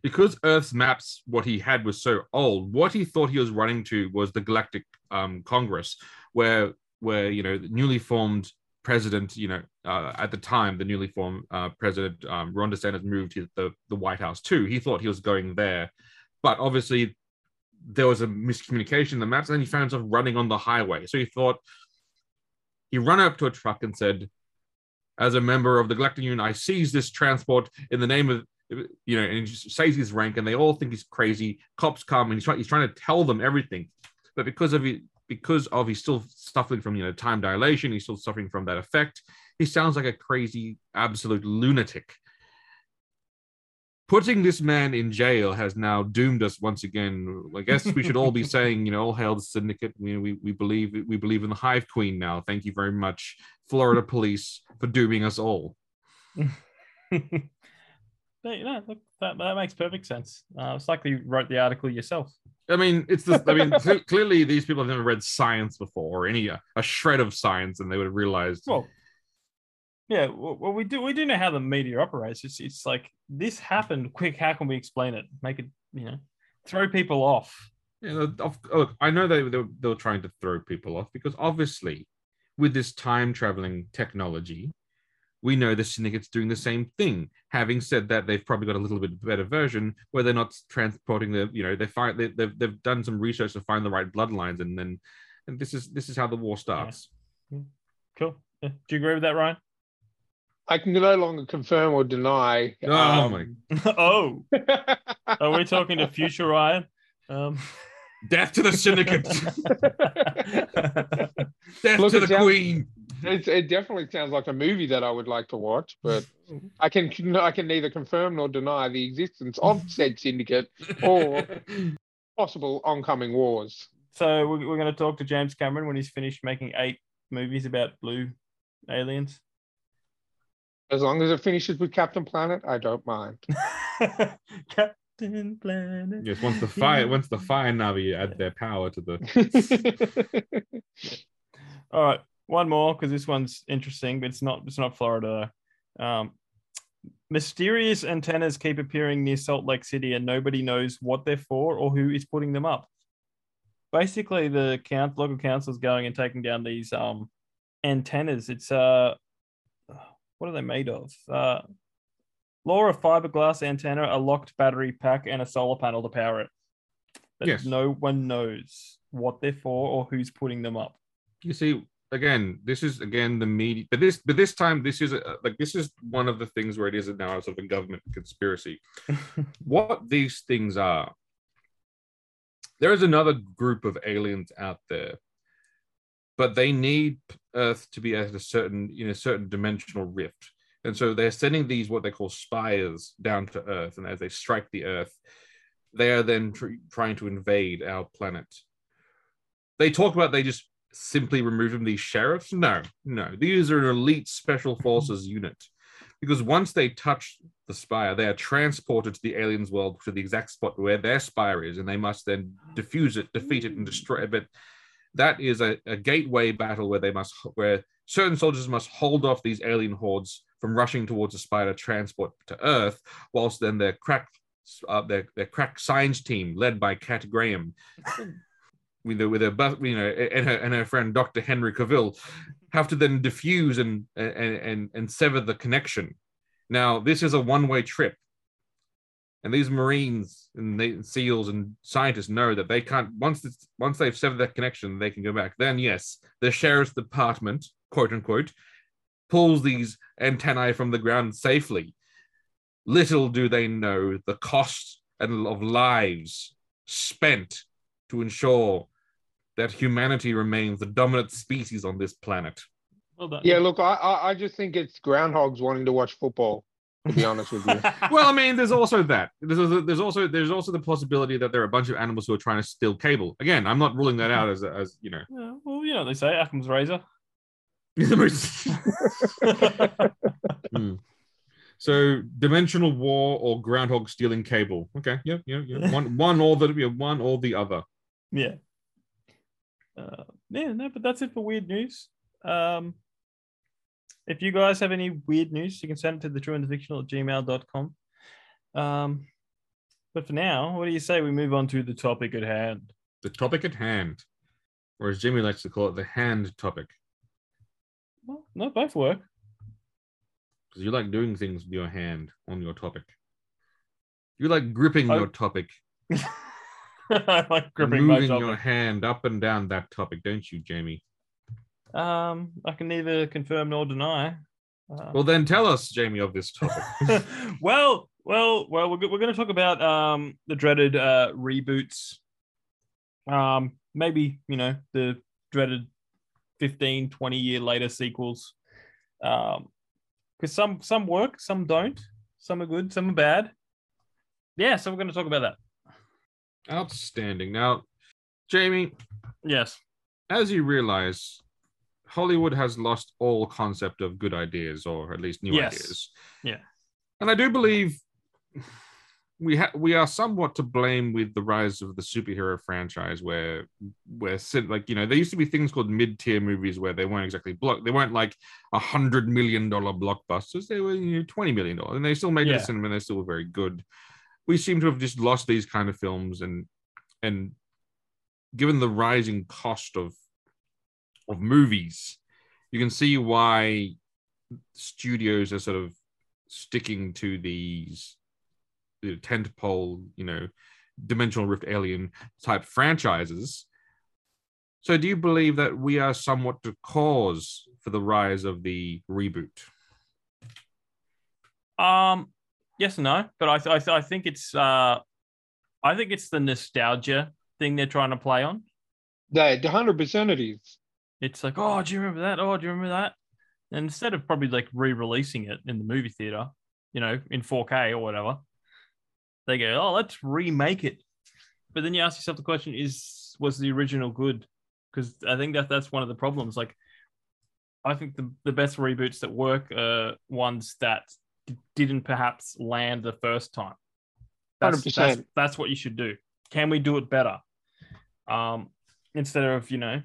because Earth's maps, what he had was so old, what he thought he was running to was the Galactic um, Congress, where where, you know, the newly formed president, you know, uh, at the time, the newly formed uh, president, um, Ron DeSantis, moved to the, the White House too. He thought he was going there. But obviously, there was a miscommunication in the maps, and he found himself running on the highway. So he thought, he ran up to a truck and said, as a member of the Galactic Union, I seize this transport in the name of, you know, and he just says his rank, and they all think he's crazy. Cops come, and he's trying, he's trying to tell them everything. But because of it, because of he's still suffering from, you know, time dilation, he's still suffering from that effect, he sounds like a crazy, absolute lunatic. Putting this man in jail has now doomed us once again. I guess we should all be saying, you know, all hail the syndicate. We, we, we believe we believe in the Hive Queen now. Thank you very much, Florida police, for dooming us all. You know, look, that, that makes perfect sense. Uh, it's like you wrote the article yourself. I mean, it's this, I mean, cl- clearly these people have never read science before, or any uh, a shred of science, and they would have realized. Well, yeah, well, we do we do know how the media operates. It's it's like this happened quick. How can we explain it? Make it, you know, throw people off. Yeah, look, I know they they were, they were trying to throw people off because obviously, with this time traveling technology, we know the syndicate's doing the same thing. Having said that, they've probably got a little bit better version where they're not transporting the, you know, they find they, they've they've done some research to find the right bloodlines, and then and this is this is how the war starts. Yeah. Cool. Yeah. Do you agree with that, Ryan? I can no longer confirm or deny. Oh um... my! Oh, are we talking to future Ryan? Um... Death to the syndicate! Death Look, to the queen! It, it definitely sounds like a movie that I would like to watch, but I can I can neither confirm nor deny the existence of said syndicate or possible oncoming wars. So we're, we're going to talk to James Cameron when he's finished making eight movies about blue aliens. As long as it finishes with Captain Planet, I don't mind. Captain Planet. Yes, once the fire, once the fire Navi add their power to the. All right. One more, because this one's interesting, but it's not it's not Florida. Um, mysterious antennas keep appearing near Salt Lake City, and nobody knows what they're for or who is putting them up. Basically, the count, local council is going and taking down these um, antennas. It's, uh, what are they made of? Uh, Laura fiberglass antenna, a locked battery pack, and a solar panel to power it. But yes. No one knows what they're for or who's putting them up. You see... Again, this is again the media, but this, but this time, this is a, like this is one of the things where it is now sort of a government conspiracy. What these things are, there is another group of aliens out there but they need Earth to be at a certain, you know, certain dimensional rift. And so they're sending these, what they call spires, down to Earth. And as they strike the Earth, they are then tr- trying to invade our planet. They talk about they just simply remove them, these sheriffs. No, no. These are an elite special forces unit. Because once they touch the spire, they are transported to the aliens' world, to the exact spot where their spire is, and they must then defuse it, defeat it, and destroy it. But that is a, a gateway battle where they must, where certain soldiers must hold off these alien hordes from rushing towards the spire to transport to Earth, whilst then their crack, uh, their, their crack science team, led by Cat Graham, with her, with her, you know, and her and her friend Doctor Henry Cavill, have to then diffuse and and and, and sever the connection. Now, this is a one-way trip. And these Marines and the SEALs and scientists know that they can't, once it's, once they've severed that connection, they can go back. Then, yes, the sheriff's department, quote unquote, pulls these antennae from the ground safely. Little do they know the cost and of lives spent to ensure that humanity remains the dominant species on this planet. Well done. Yeah, look, I, I I just think it's groundhogs wanting to watch football, to be honest with you. Well, I mean, there's also that. There's, there's also there's also the possibility that there are a bunch of animals who are trying to steal cable. Again, I'm not ruling that out as as you know. Yeah, well, you know they say Occam's razor. mm. So, dimensional war or groundhog stealing cable. Okay, yeah, yeah, yeah. One, one or the yeah, one or the other. Yeah. Uh, yeah, no, but that's it for weird news. Um, if you guys have any weird news, you can send it to the true and the fictional at gmail dot com. Um, but for now, what do you say we move on to the topic at hand? The topic at hand, or as Jimmy likes to call it, the hand topic. Well, no, both work. Because you like doing things with your hand on your topic. You like gripping oh. your topic. I like gripping my topic. Moving your hand up and down that topic, don't you, Jamie? Um, I can neither confirm nor deny. Uh, well, then tell us, Jamie, of this topic. well, well, well, we're, we're going to talk about um, the dreaded uh, reboots. Um, maybe, you know, the dreaded fifteen, twenty year later sequels. Um, because some, some work, some don't. Some are good, some are bad. Yeah, so we're going to talk about that. Outstanding. Now, Jamie. Yes. As you realize, Hollywood has lost all concept of good ideas, or at least new yes. ideas. Yeah. And I do believe we ha- we are somewhat to blame with the rise of the superhero franchise, where where like you know there used to be things called mid-tier movies where they weren't exactly block they weren't like a hundred million dollar blockbusters. They were you know, twenty million dollars, and they still made yeah. it to cinema. And they still were very good. We seem to have just lost these kind of films, and and given the rising cost of of movies, you can see why studios are sort of sticking to these the tentpole, you know, dimensional rift alien type franchises. So, do you believe that we are somewhat to cause for the rise of the reboot? Um. Yes and no, but I th- I, th- I think it's uh, I think it's the nostalgia thing they're trying to play on. That one hundred percent it is. It's like, oh, do you remember that? Oh, do you remember that? And instead of probably like re-releasing it in the movie theater, you know, in four K or whatever, they go, oh, let's remake it. But then you ask yourself the question: Is was the original good? Because I think that that's one of the problems. Like, I think the the best reboots that work are ones that didn't perhaps land the first time. That's, that's that's what you should do. Can we do it better? Um, instead of, you know,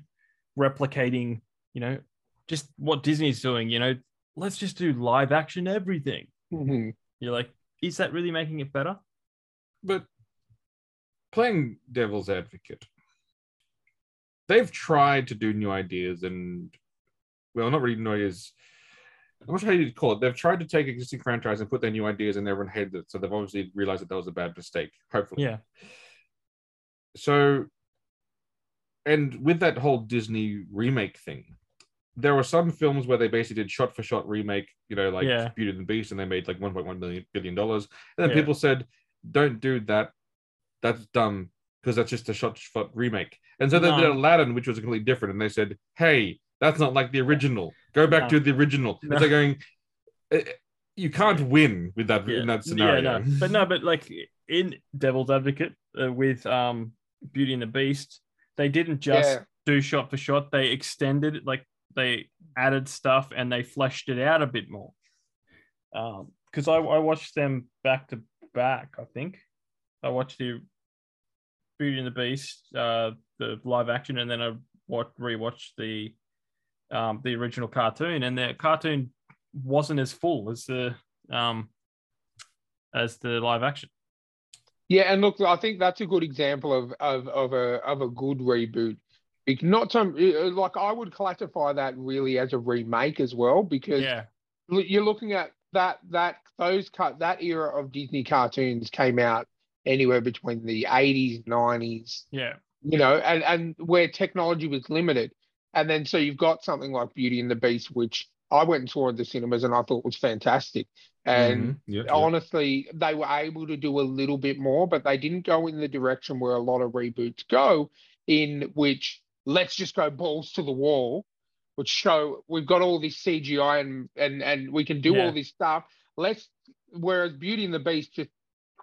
replicating, you know, just what Disney's doing, you know, let's just do live action everything. Mm-hmm. You're like, is that really making it better? But playing devil's advocate, they've tried to do new ideas and, well, not really new ideas. I'm not sure how you call it. They've tried to take existing franchise and put their new ideas and everyone hated it. So they've obviously realized that that was a bad mistake, hopefully. Yeah. So, and with that whole Disney remake thing, there were some films where they basically did shot for shot remake, you know, like yeah. Beauty and the Beast, and they made like one point one billion dollars. And then yeah. people said, don't do that. That's dumb. because that's just a shot-shot remake. And so no. they did Aladdin, which was completely different. And they said, hey, that's not like the original. Go back no. to the original. No. And they're going, you can't win with that, yeah. in that scenario. Yeah, no. But no, but like in Devil's Advocate uh, with um, Beauty and the Beast, they didn't just yeah. do shot for shot. They extended, like they added stuff and they fleshed it out a bit more. Um, because I, I watched them back to back, I think. I watched the Beauty and the Beast, uh, the live action, and then I watched, rewatched the um, the original cartoon, and the cartoon wasn't as full as the um, as the live action. Yeah, and look, I think that's a good example of of of a of a good reboot. It's not some like I would classify that really as a remake as well, because yeah. you're looking at that that those cut that era of Disney cartoons came out anywhere between the eighties, nineties, yeah, you know, and, and where technology was limited. And then so you've got something like Beauty and the Beast, which I went and saw in the cinemas and I thought was fantastic. And mm-hmm. yep, honestly, yep. they were able to do a little bit more, but they didn't go in the direction where a lot of reboots go, in which let's just go balls to the wall, which show we've got all this C G I and and, and we can do yeah. all this stuff. Let's whereas Beauty and the Beast just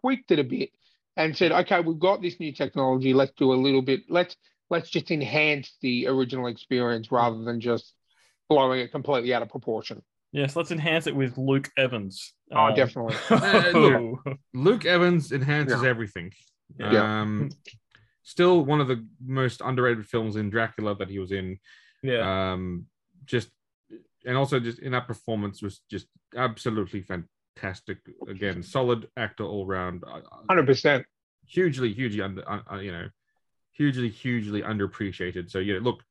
tweaked it a bit and said, okay, we've got this new technology, let's do a little bit, let's let's just enhance the original experience rather than just blowing it completely out of proportion. Yes, let's enhance it with Luke Evans. Oh, um, definitely. Look, Luke Evans enhances yeah. everything. Yeah. Um, still one of the most underrated films in Dracula that he was in. Yeah. Um, just and also just in that performance was just absolutely fantastic. Again, solid actor all round. one hundred percent Hugely, hugely under, uh, you know, hugely, hugely underappreciated. So yeah, look.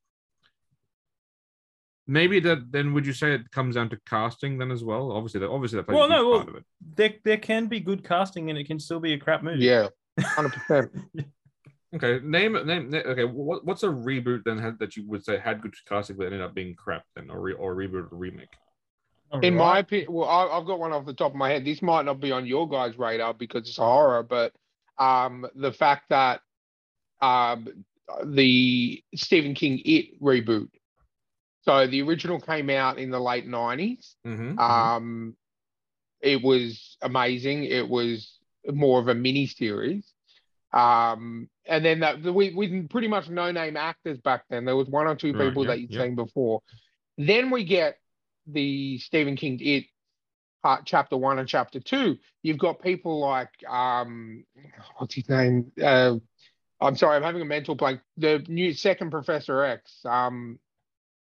Maybe that then would you say it comes down to casting then as well? Obviously, that obviously that plays well, a huge no, well, part of it. There, there can be good casting and it can still be a crap movie. Yeah, one hundred percent Okay, name name. Okay, what, what's a reboot then had, that you would say had good casting but ended up being crap then, or re, or reboot or remake? All In right. my opinion, well, I, I've got one off the top of my head. This might not be on your guys' radar because it's a horror, but um, the fact that um, the Stephen King It reboot. So the original came out in the late nineties. Mm-hmm, um, mm-hmm. It was amazing. It was more of a mini series. Um, and then that, with, with pretty much no-name actors back then, there was one or two right, people yep, that you'd yep. seen before. Then we get the Stephen King's It, uh, Chapter one and Chapter two. You've got people like, um, what's his name? Uh, I'm sorry, I'm having a mental blank. The new second Professor X. Um,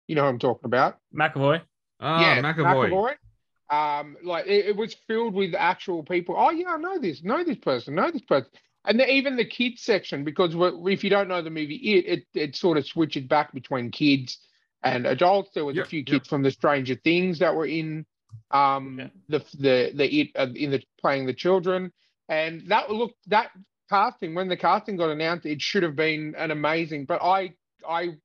You know what I'm talking about. McAvoy. Ah, yeah, McAvoy. McAvoy. Um, like it, it was filled with actual people. Oh, yeah, I know this. Know this person. Know this person. And the, even the kids section, because if you don't know the movie, it it, it sort of switches back between kids and adults. There was yep, a few kids yep. from the Stranger Things that were in um yeah. the the the it uh, in the playing the children. And that look that casting when the casting got announced, it should have been an amazing. But I I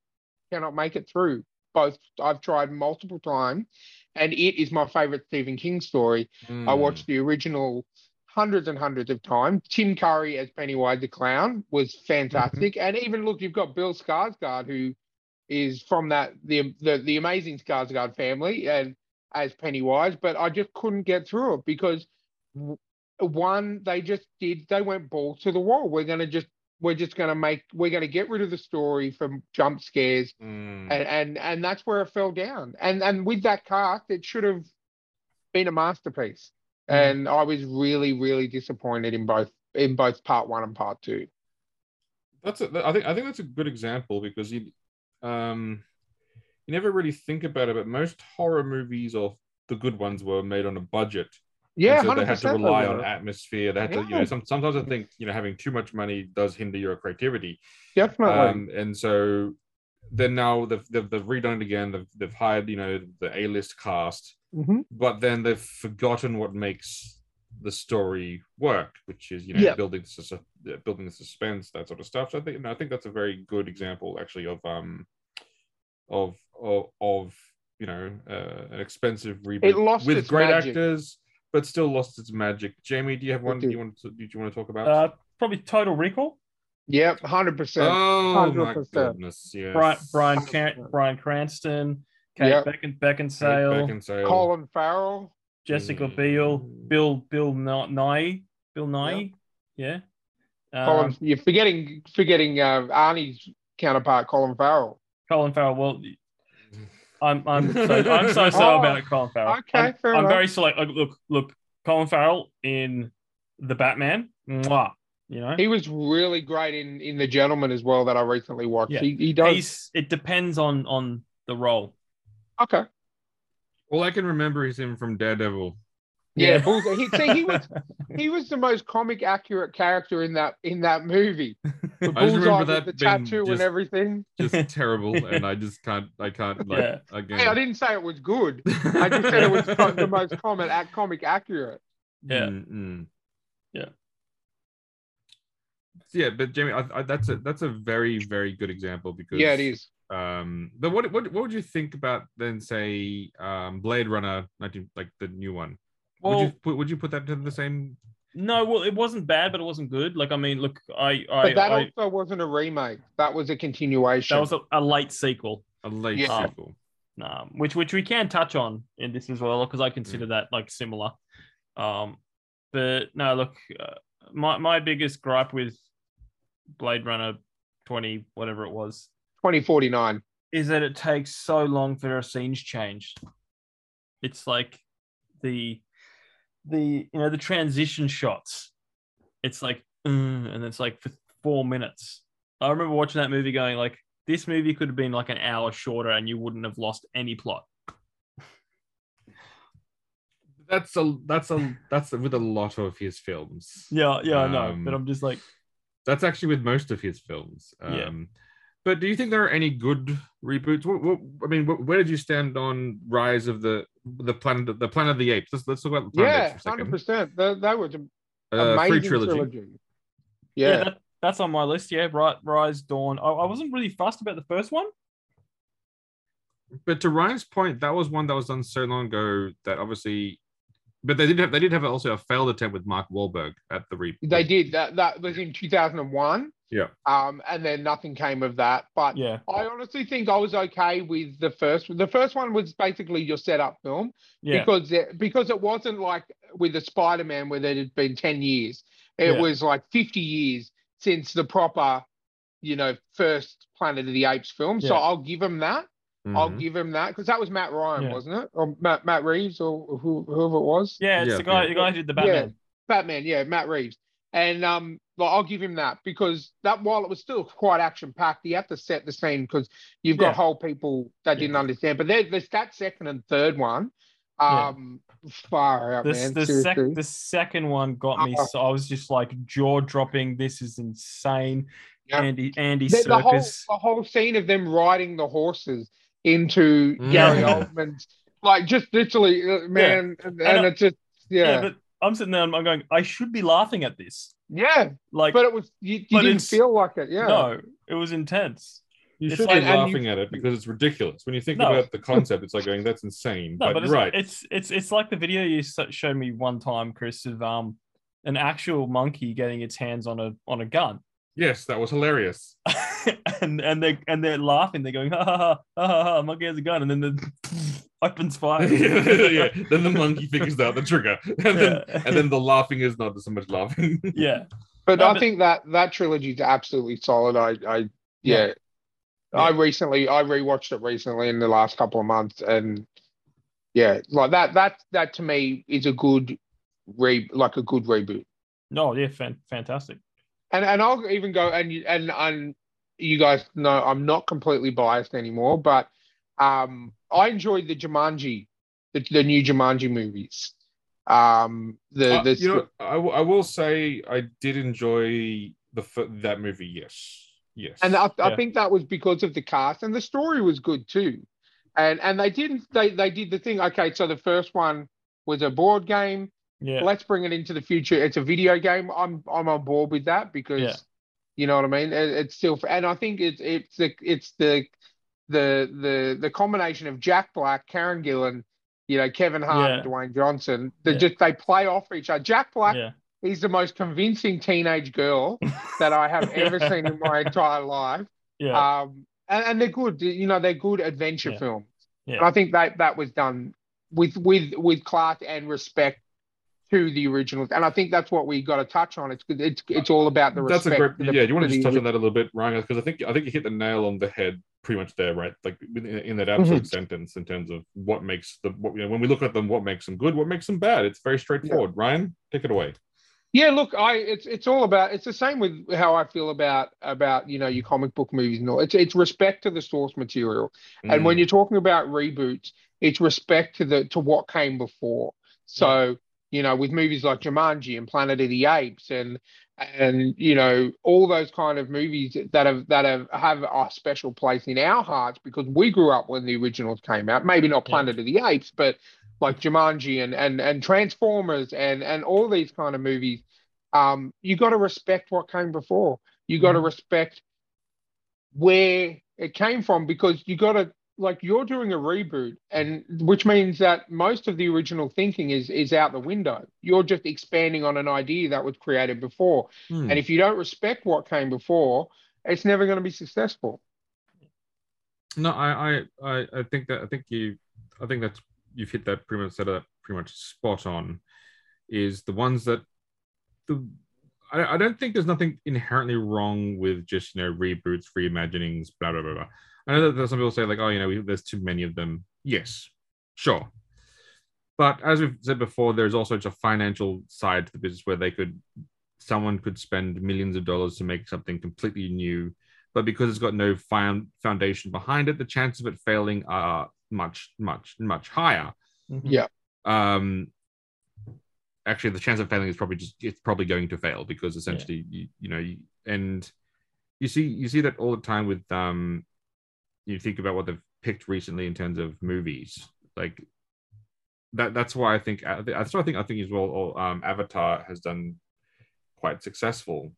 cannot make it through. Both I've tried multiple times, and it is my favorite Stephen King story. Mm. I watched the original hundreds and hundreds of times. Tim Curry as Pennywise the Clown was fantastic, mm-hmm. and even look, you've got Bill Skarsgård, who is from that the the, the amazing Skarsgård family, and as Pennywise. But I just couldn't get through it because one, they just did they went balls to the wall. We're gonna just. We're just going to make, we're going to get rid of the story from jump scares. Mm. And, and and that's where it fell down. And and with that cast, it should have been a masterpiece. Mm. And I was really, really disappointed in both, in both part one and part two. That's a, I think, I think that's a good example because you, um, you never really think about it, but most horror movies or the good ones were made on a budget. Yeah, so they had to rely on atmosphere. They had yeah. to, you know, some, sometimes I think, you know, having too much money does hinder your creativity. Definitely. Um, and so then now they've, they've, they've redone it again. They've, they've hired, you know, the A-list cast, mm-hmm. but then they've forgotten what makes the story work, which is, you know, yeah. building, building the suspense, that sort of stuff. So I think, and I think that's a very good example actually of, um, of, of, of you know, uh, an expensive reboot it lost with its great magic. actors. But still lost its magic. Jamie, do you have one? Do you want to? Did you want to talk about? Uh, probably Total Recall. Yep, one hundred percent. Oh, one hundred percent. My goodness, yes. Brian, Brian, Can- Brian Cranston, Kate yep. Beckins- Beckinsale, Kate Beckinsale, Colin Farrell, Jessica mm. Biel, Bill Bill Nye, Bill Nye, yeah. yeah. Um, Colin, you're forgetting forgetting uh, Arnie's counterpart, Colin Farrell. Colin Farrell. Well, I'm I'm so, I'm so sorry oh, about it, Colin Farrell. Okay, I'm, fair I'm very select. Look, look, Colin Farrell in The Batman. Mwah. You know, he was really great in, in The Gentleman as well that I recently watched. Yeah. He, he does. He's, it depends on on the role. Okay. All I can remember is him from Daredevil. Yeah, yeah. he see, he was he was the most comic accurate character in that in that movie. The I just remember that the tattoo just, and everything. Just terrible, and I just can't. I can't. Like, yeah. again. Hey, I didn't say it was good. I just said it was the most common comic accurate. Yeah. Mm-mm. Yeah. Yeah, but Jamie, I, I, that's a that's a very very good example because yeah, it is. Um, but what what what would you think about then? Say, um, Blade Runner, nineteen like the new one. Well, would you put would you put that to the same? No, well, it wasn't bad, but it wasn't good. Like, I mean, look, I, I but that I, also wasn't a remake. That was a continuation. That was a, a late sequel. A late yeah. sequel. Um, um, which which we can touch on in this as well because I consider mm. that like similar. Um, but no, look, uh, my my biggest gripe with Blade Runner twenty whatever it was twenty forty-nine is that it takes so long for a scenes change. It's like the the you know the transition shots. It's like mm, and it's like for four minutes. I remember watching that movie going like this movie could have been like an hour shorter and you wouldn't have lost any plot. That's a that's a that's a, with a lot of his films. Yeah, yeah, um, I know, but I'm just like. That's actually with most of his films. Um, yeah. But do you think there are any good reboots? What, what, I mean, what, where did you stand on Rise of the the Planet the Planet of the Apes? Let's let's talk about the Planet yeah, of the Apes for a second. Yeah, one hundred percent. That was an uh, amazing trilogy. trilogy. Yeah, yeah that, that's on my list. Yeah, right. Rise, Dawn. I, I wasn't really fussed about the first one. But to Ryan's point, that was one that was done so long ago that obviously. But they did have they did have also a failed attempt with Mark Wahlberg at the reboot. They did that. That was in two thousand one. Yeah. Um, and then nothing came of that. But yeah. I honestly think I was okay with the first one. The first one was basically your setup film. Yeah. Because it, because it wasn't like with the Spider-Man where there had been ten years. It yeah. was like fifty years since the proper, you know, first Planet of the Apes film. Yeah. So I'll give them that. Mm-hmm. I'll give him that because that was Matt Ryan, yeah. wasn't it? Or Matt, Matt Reeves, or who, whoever it was. Yeah, it's yeah, the guy. Yeah. The guy who did the Batman. Yeah, Batman. Yeah, Matt Reeves. And um, well, I'll give him that because that while it was still quite action packed, you have to set the scene because you've got yeah. whole people that yeah. didn't understand. But there's that second and third one. Um, yeah. far out, the, man. The, sec- the second one got uh, me. So I was just like jaw dropping. This is insane. Yeah. Andy, Andy the, the, whole, the whole scene of them riding the horses. Into Gary Oldman's, like just literally, man, yeah. and, and it's just yeah. yeah but I'm sitting there, and I'm going, I should be laughing at this. Yeah, like, but it was you, you didn't feel like it. Yeah, no, it was intense. You it's should like, be laughing you, at it because it's ridiculous. When you think no. about the concept, it's like going, that's insane. No, but, but it's, right, it's it's it's like the video you showed me one time, Chris, of um an actual monkey getting its hands on a on a gun. Yes, that was hilarious. and and they and they're laughing. They're going, ha ha ha, ha ha ha. Monkey has a gun, and then the pff, opens fire. yeah, then the monkey figures out the trigger, and yeah. then and then the laughing is not so much laughing. yeah, but no, I but, think that that trilogy is absolutely solid. I I yeah, yeah. yeah. I recently I rewatched it recently in the last couple of months, and yeah, like that that that to me is a good re like a good reboot. No, yeah, fan- fantastic. And and I'll even go and and and you guys know I'm not completely biased anymore, but um, I enjoyed the Jumanji, the, the new Jumanji movies. Um, the, uh, the you know, I, I will say I did enjoy the that movie. Yes, yes, and I, yeah. I think that was because of the cast and the story was good too, and and they didn't they they did the thing. Okay, so the first one was a board game. Yeah. Let's bring it into the future. It's a video game. I'm I'm on board with that because yeah. you know what I mean. It, it's still, and I think it's it's the it's the the the the combination of Jack Black, Karen Gillan, you know, Kevin Hart, yeah. Dwayne Johnson. They yeah. just they play off each other. Jack Black yeah. is the most convincing teenage girl that I have ever yeah. seen in my entire life. Yeah. Um, and, and they're good. You know, they're good adventure yeah. films. Yeah. And I think that that was done with with with class and respect to the originals. And I think that's what we got to touch on. It's it's it's all about the respect. That's a great, the, yeah, do you want to just touch the, on that a little bit, Ryan? Because I think I think you hit the nail on the head pretty much there, right? Like in, in that absolute mm-hmm. sentence, in terms of what makes the what, you know, when we look at them, what makes them good, what makes them bad. It's very straightforward. Yeah. Ryan, take it away. Yeah, look, I it's it's all about it's the same with how I feel about about you know your comic book movies and all. It's it's respect to the source material, mm. and when you're talking about reboots, it's respect to the to what came before. So you know, with movies like Jumanji and Planet of the Apes and and you know all those kind of movies that have that have have a special place in our hearts because we grew up when the originals came out. Maybe not Planet yeah. of the Apes, but like Jumanji and and and Transformers and and all these kind of movies, um, you got to respect what came before. You got to mm. respect where it came from because you got to like you're doing a reboot, and which means that most of the original thinking is is out the window. You're just expanding on an idea that was created before, mm. and if you don't respect what came before, it's never going to be successful. No, I I I think that I think you I think that's. You've hit that pretty much, that pretty much spot on. Is the ones that the I, I don't think there's nothing inherently wrong with just you know reboots, reimaginings, blah blah blah. blah. I know that some people say like, oh, you know, we, there's too many of them. Yes, sure, but as we've said before, there's also just a financial side to the business where they could, someone could spend millions of dollars to make something completely new, but because it's got no found foundation behind it, the chances of it failing are much, much, much higher. Mm-hmm. Yeah. Um. Actually, the chance of failing is probably just—it's probably going to fail because essentially, yeah. you, you know, you, and you see, you see that all the time with um. You think about what they've picked recently in terms of movies, like that. That's why I think that's why I think I think as well. Um, Avatar has done quite successful.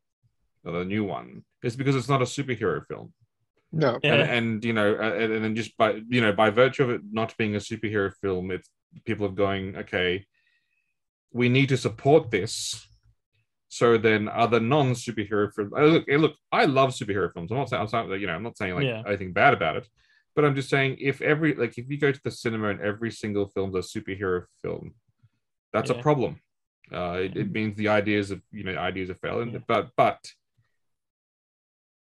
The new one is because it's not a superhero film. No, yeah. and, and you know, and, and then just by you know, by virtue of it not being a superhero film, it's people are going, okay, we need to support this. So then, other non-superhero films. Look, look, I love superhero films. I'm not saying, I'm saying, you know, I'm not saying like yeah. anything bad about it, but I'm just saying if every like if you go to the cinema and every single film's a superhero film, that's yeah. a problem. Uh, it, it means the ideas of you know ideas are failing, yeah. but but.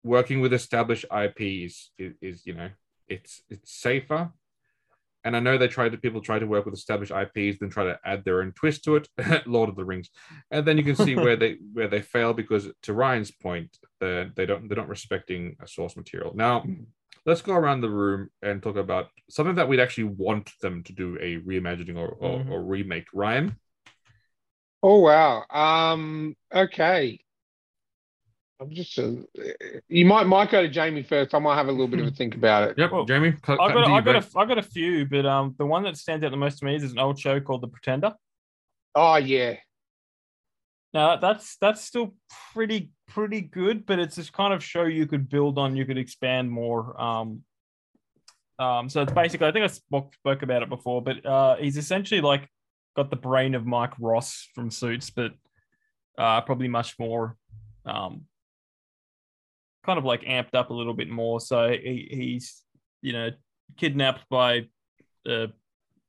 Working with established I Ps is, is, you know, it's it's safer. And I know they try to people try to work with established I Ps, then try to add their own twist to it. Lord of the Rings, and then you can see where they where they fail because, to Ryan's point, they they don't they're not respecting a source material. Now, let's go around the room and talk about something that we'd actually want them to do a reimagining or or, mm-hmm. or remake. Ryan. Oh wow. Um. Okay. I'm just. Uh, you might might go to Jamie first. I might have a little bit of a think about it. Yep, well, Jamie. Cut, I got I got a, I got a few, but um, the one that stands out the most to me is an old show called The Pretender. Oh yeah. Now that's that's still pretty pretty good, but it's this kind of show you could build on, you could expand more. Um, um, so it's basically, I think I spoke, spoke about it before, but uh, he's essentially like got the brain of Mike Ross from Suits, but uh, probably much more. Um, kind of like amped up a little bit more. So he, he's, you know, kidnapped by uh,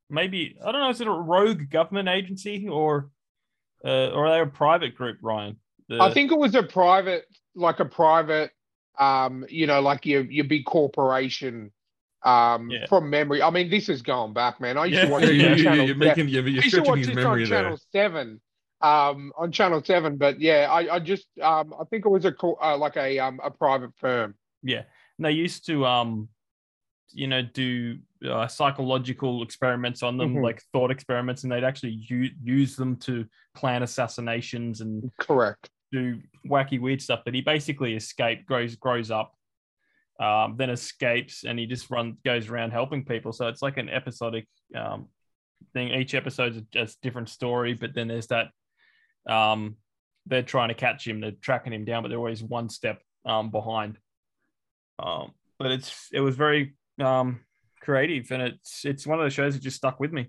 maybe, I don't know, is it a rogue government agency or uh, or are they a private group, Ryan? The... I think it was a private, like a private, um, you know, like your, your big corporation um, yeah. from memory. I mean, this is going back, man. I used yeah. to watch it on Channel seven. You're stretching his memory there. Um, on Channel seven, but yeah, I, I just um, I think it was a uh, like a um, a private firm. Yeah, and they used to um, you know, do uh, psychological experiments on them, mm-hmm. like thought experiments, and they'd actually u- use them to plan assassinations and correct do wacky weird stuff. But he basically escaped, grows grows up, um, then escapes, and he just runs goes around helping people. So it's like an episodic um, thing. Each episode's a, a different story, but then there's that. Um, they're trying to catch him, they're tracking him down, but they're always one step um, behind. Um, but it's it was very um, creative, and it's it's one of the shows that just stuck with me.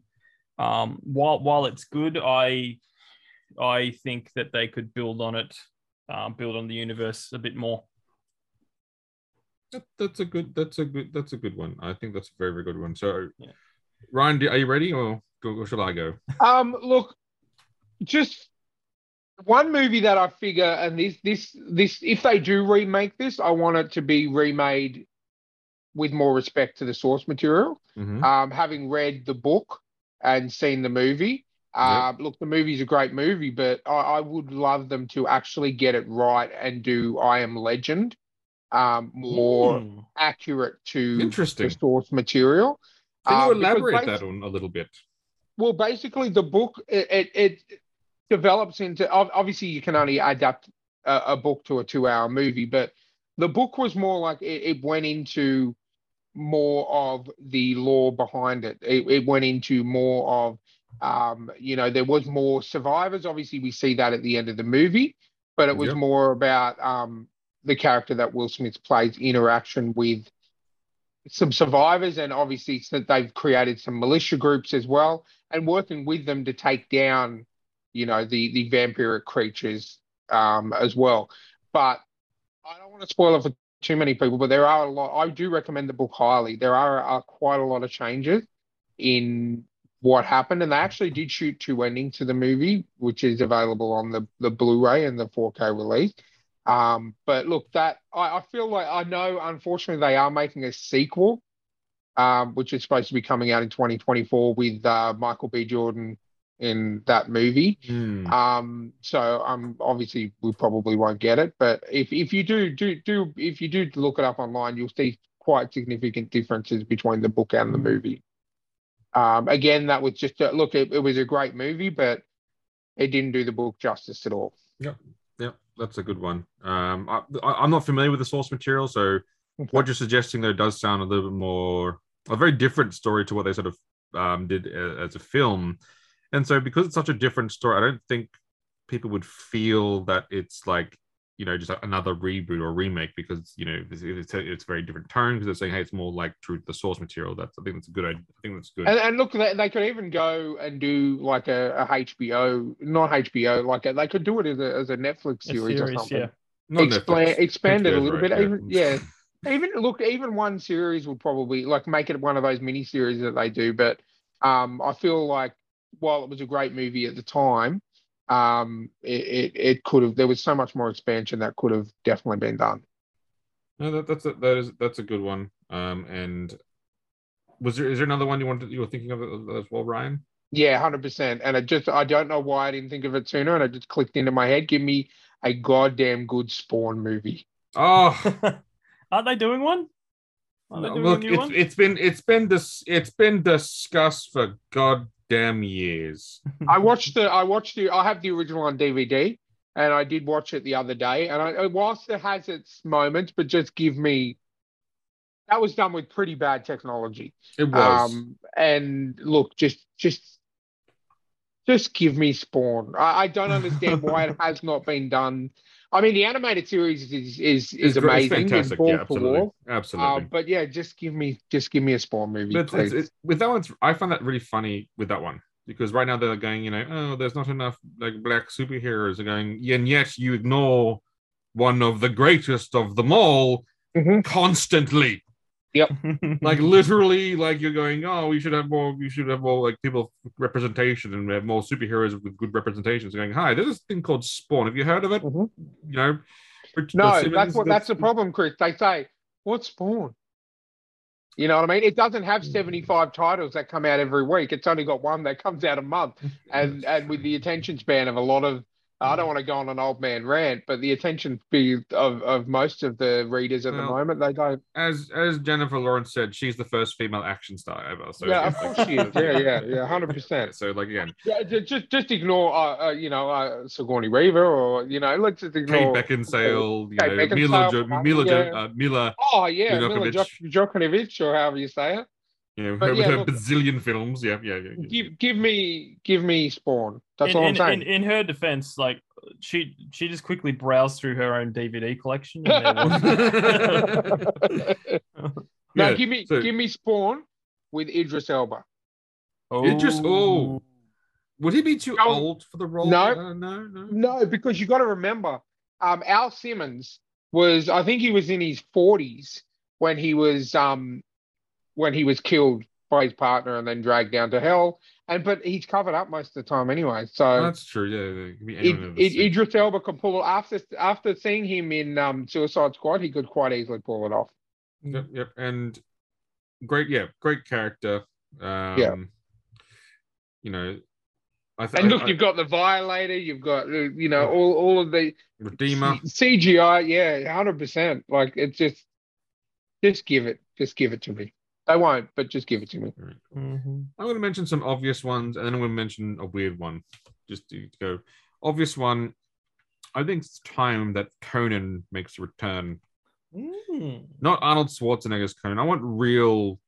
Um, while while it's good, I I think that they could build on it, um, build on the universe a bit more. That, that's a good. That's a good. That's a good one. I think that's a very, very good one. So, yeah. Ryan, do, are you ready, or, or shall I go? Um, look, just one movie that I figure, and this, this, this. If they do remake this, I want it to be remade with more respect to the source material. Mm-hmm. Um, having read the book and seen the movie. Uh, yep. Look, the movie's a great movie, but I, I would love them to actually get it right and do I Am Legend um, more mm. accurate to the source material. Can you um, elaborate that on a little bit? Well, basically, the book, it, it, it develops into... Obviously, you can only adapt a, a book to a two-hour movie, but the book was more like it, it went into more of the lore behind it. It, it went into more of... Um, you know, there was more survivors. Obviously, we see that at the end of the movie, but it was yep. more about um, the character that Will Smith plays interaction with some survivors, and obviously that they've created some militia groups as well, and working with them to take down, you know, the the vampiric creatures um, as well. But I don't want to spoil it for too many people. But there are a lot. I do recommend the book highly. There are, are quite a lot of changes in what happened, and they actually did shoot two endings to the movie, which is available on the, the Blu-ray and the four K release. Um, but look, that I, I feel like I know, unfortunately, they are making a sequel, um, which is supposed to be coming out in twenty twenty-four with uh, Michael B. Jordan in that movie. Mm. Um, so um, obviously we probably won't get it, but if if you do do do if you do look it up online, you'll see quite significant differences between the book and the movie. Um, again, that was just a, look. It, it was a great movie, but it didn't do the book justice at all. Yep, yep, that's a good one. Um, I, I, I'm not familiar with the source material, so okay. What you're suggesting though does sound a little bit more a very different story to what they sort of um, did as a film. And so, because it's such a different story, I don't think people would feel that it's like you know just another reboot or remake because you know it's it's, it's very different tone because they're saying hey it's more like true to the source material. That's I think that's a good idea. I think that's good. And, and look, they, they could even go and do like a, a H B O, not H B O, like a, they could do it as a as a Netflix series, a series or something. Yeah, not Expla- Netflix. Expand it a little right, bit. Yeah. Even yeah, even look, even one series would probably like make it one of those mini series that they do. But um, I feel like while it was a great movie at the time. Um, it, it, it could have, there was so much more expansion that could have definitely been done. No, that, that's a, that is, that's a good one. Um, and was there, is there another one you wanted, you were thinking of as well, Ryan? Yeah, one hundred percent. And I just, I don't know why I didn't think of it sooner. And I just clicked into my head, give me a goddamn good Spawn movie. Oh, aren't they doing one? Aren't they doing Look, a new it's, one? It's been, it's been this, it's been discussed for God. Damn years. I watched the. I watched the. I have the original on D V D, and I did watch it the other day. And I, whilst it has its moments, but just give me. That was done with pretty bad technology. It was. Um, and look, just, just, just give me Spawn. I, I don't understand why it has not been done. I mean, the animated series is is, is it's, amazing. It's fantastic. Yeah, absolutely. absolutely. Uh, but yeah, just give me just give me a Spawn movie, but please. It's, it's, with that one, I find that really funny with that one because right now they're going, you know, oh, there's not enough like black superheroes. Are going, and yet you ignore one of the greatest of them all mm-hmm. constantly. Yep. Like literally, like you're going, oh, we should have more. We should have more like people representation, and we have more superheroes with good representations. Going, hi, there's this thing called Spawn. Have you heard of it? Mm-hmm. You know, Richard no, Simmons, that's what that's, that's the problem, Chris. They say, what's Spawn? You know what I mean? It doesn't have seventy-five titles that come out every week. It's only got one that comes out a month, and and with the attention span of a lot of. I don't want to go on an old man rant, but the attention of, of most of the readers at well, the moment, they don't. As as Jennifer Lawrence said, she's the first female action star ever. So yeah, of course she is. Yeah, yeah, yeah, one hundred percent. So like again, yeah, just just ignore, uh, uh, you know, uh, Sigourney Weaver, or you know, let's just ignore Kate Beckinsale, Kate you know, Beckinsale, Mila, jo- Mila, yeah. uh, Mila. Oh yeah, Mila Djokovic, or however you say it. You know, her, yeah, her look, bazillion films. Yeah, yeah, yeah. yeah. Give, give me, give me Spawn. That's in, all I'm in, saying. In, in her defense, like she, she just quickly browsed through her own D V D collection. And no, yeah, give me, so, give me Spawn with Idris Elba. Oh. Idris, oh, Would he be too oh, old for the role? No, uh, no, no, no. Because you got to remember, um, Al Simmons was, I think he was in his forties when he was, um, when he was killed by his partner and then dragged down to hell. And but he's covered up most of the time anyway. So that's true. Yeah, it could be anyone it, it, Idris Elba can pull it after after seeing him in um, Suicide Squad. He could quite easily pull it off. Yep, yep, and great. Yeah, great character. Um, yeah, you know. I th- and look, I, you've got the Violator, you've got, you know, all, all of the Redeemer C- CGI, yeah, one hundred percent. Like, it's just, just give it, just give it to me. They won't, but just give it to me. Right. Mm-hmm. I'm going to mention some obvious ones, and then I'm going to mention a weird one. Just to go, obvious one. I think it's time that Conan makes a return. Mm. Not Arnold Schwarzenegger's Conan. I want real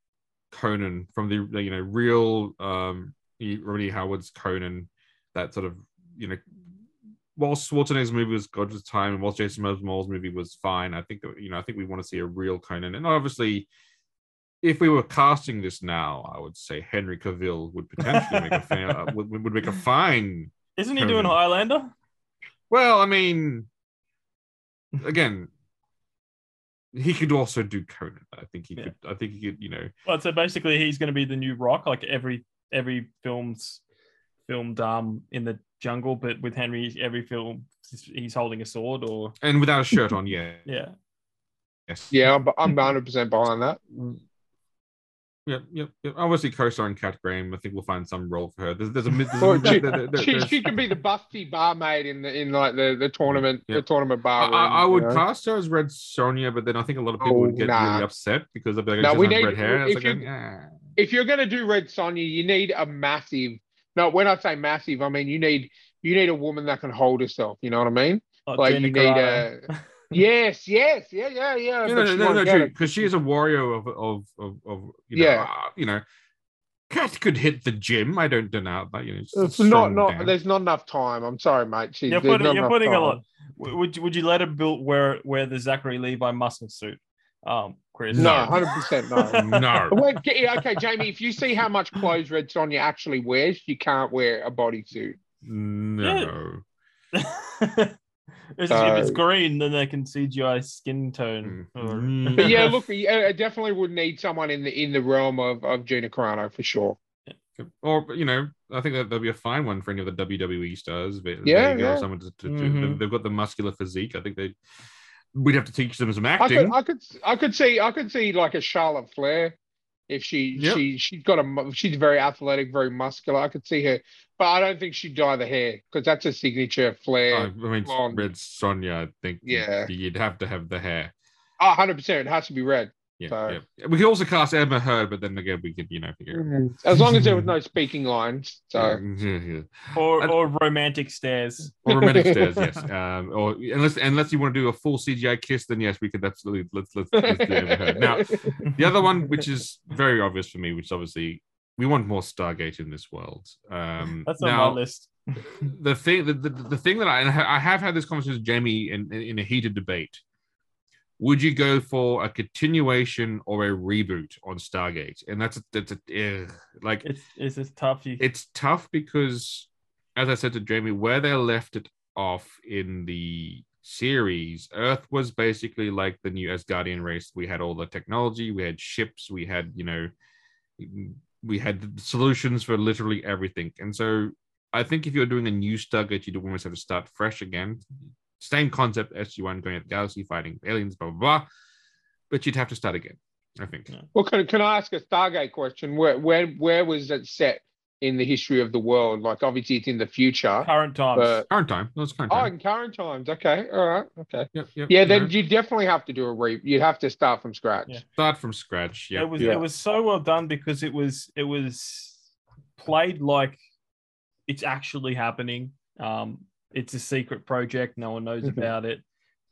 Conan from the, you know, real. Um, Rodney Howard's Conan, that sort of, you know, whilst Schwarzenegger's movie was God's of Time and whilst Jason Momoa's movie was fine, I think, you know, I think we want to see a real Conan. And obviously, if we were casting this now, I would say Henry Cavill would potentially make a fan, uh, would, would make a fine. Isn't he Conan. Doing Highlander? Well, I mean, again, he could also do Conan. I think he yeah. could. I think he could. You know. Well, so basically, he's going to be the new Rock, like every. Every film's filmed um in the jungle, but with Henry, every film he's holding a sword or and without a shirt on. Yeah, yeah, yes, yeah. I'm I'm one hundred percent behind that. Yep, yep, yep. Obviously, co-starring Cat Graham. I think we'll find some role for her. There's, there's a there's, or she, there, there, she, she could be the busty barmaid in the in like the, the tournament yep. the tournament bar. Room, I, I would know? cast her as Red Sonja, but then I think a lot of people oh, would get nah. really upset because they'd be like, no, we need, red hair. It's like, you, ah. If you're going to do Red Sonja, you need a massive. No, when I say massive, I mean you need you need a woman that can hold herself. You know what I mean? Oh, like Gina you need Carano. a. Yes, yes, yeah, yeah, yeah. No, no, no, no, true. Because she is a warrior of, of, of, of you know, yeah. uh, you know, Cat could hit the gym. I don't deny that. You know, it's, it's not, not. Down. There's not enough time. I'm sorry, mate. She, you're putting, you're putting a lot. Would you, would you let her build wear wear the Zachary Levi muscle suit? Um, Chris, no, one hundred percent no, no. When, okay, Jamie, if you see how much clothes Red Sonja actually wears, you can't wear a bodysuit. No. Yeah. It's, uh, if it's green, then they can C G I skin tone. Mm. Or... But yeah, look, I definitely would need someone in the in the realm of, of Gina Carano for sure. Or, you know, I think that there'll be a fine one for any of the W W E stars. But yeah, yeah. Someone to, to, mm-hmm. They've got the muscular physique. I think they we'd have to teach them some acting. I could, I could, I could see, I could see like a Charlotte Flair if she yep. she she's got a she's very athletic, very muscular. I could see her. But I don't think she'd dye the hair because that's a signature Flair. I mean, blonde. Red Sonja, I think yeah. you'd have to have the hair. Oh, one hundred percent. It has to be red. Yeah, so. yeah. We could also cast Emma Heard, but then again, we could, you know, figure mm-hmm. it out. As long as there was no speaking lines. So. yeah. Or or romantic stares. Or romantic stares, yes. Um, or unless unless you want to do a full C G I kiss, then yes, we could absolutely, let's, let's, let's do Emma Heard. Now, the other one, which is very obvious for me, which is obviously... We want more Stargate in this world. Um, That's on now, my list. the thing, the, the, the thing that I and I have had this conversation with Jamie in, in a heated debate. Would you go for a continuation or a reboot on Stargate? And that's that's a, ugh, like it's it's just tough. It's tough because, as I said to Jamie, where they left it off in the series, Earth was basically like the new Asgardian race. We had all the technology, we had ships, we had you know. We had solutions for literally everything. And so I think if you're doing a new Stargate, you'd almost have to start fresh again. Same concept, S G one going at the galaxy, fighting aliens, blah, blah, blah. But you'd have to start again, I think. Well, can, can I ask a Stargate question? Where, where where was it set in the history of the world? Like, obviously, it's in the future. Current times. But... Current time. No, it's current time. Oh, in current times. Okay. All right. Okay. Yep, yep, yeah, then you definitely have to do a re... You'd have to start from scratch. Yeah. Start from scratch. Yeah. It was yeah. it was so well done because it was it was played like it's actually happening. Um, it's a secret project. No one knows mm-hmm. about it.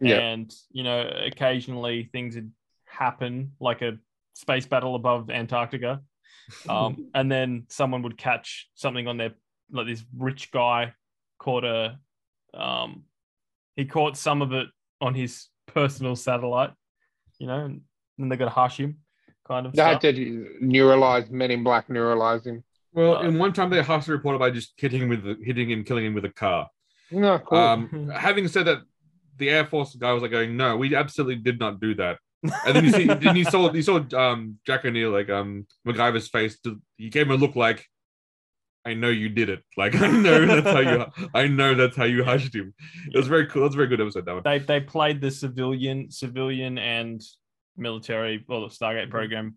Yeah. And, you know, occasionally things would happen, like a space battle above Antarctica. Um, and then someone would catch something on their, like this rich guy caught a, um, he caught some of it on his personal satellite, you know, and then they got to hush him, kind of. They had to neuralize, Men in Black neuralize him. Well, uh, in one time they harassed a reporter by just hitting with the, hitting and killing him with a car. No, cool. Um, having said that, the Air Force guy was like going, "No, we absolutely did not do that." And then you see, then you saw, you saw um, Jack O'Neill, like um, MacGyver's face. To, he gave him a look like, "I know you did it. Like I know that's how you. I know that's how you hushed him." It was very cool. That's a very good episode. That one. They they played the civilian, civilian and military, well, the Stargate program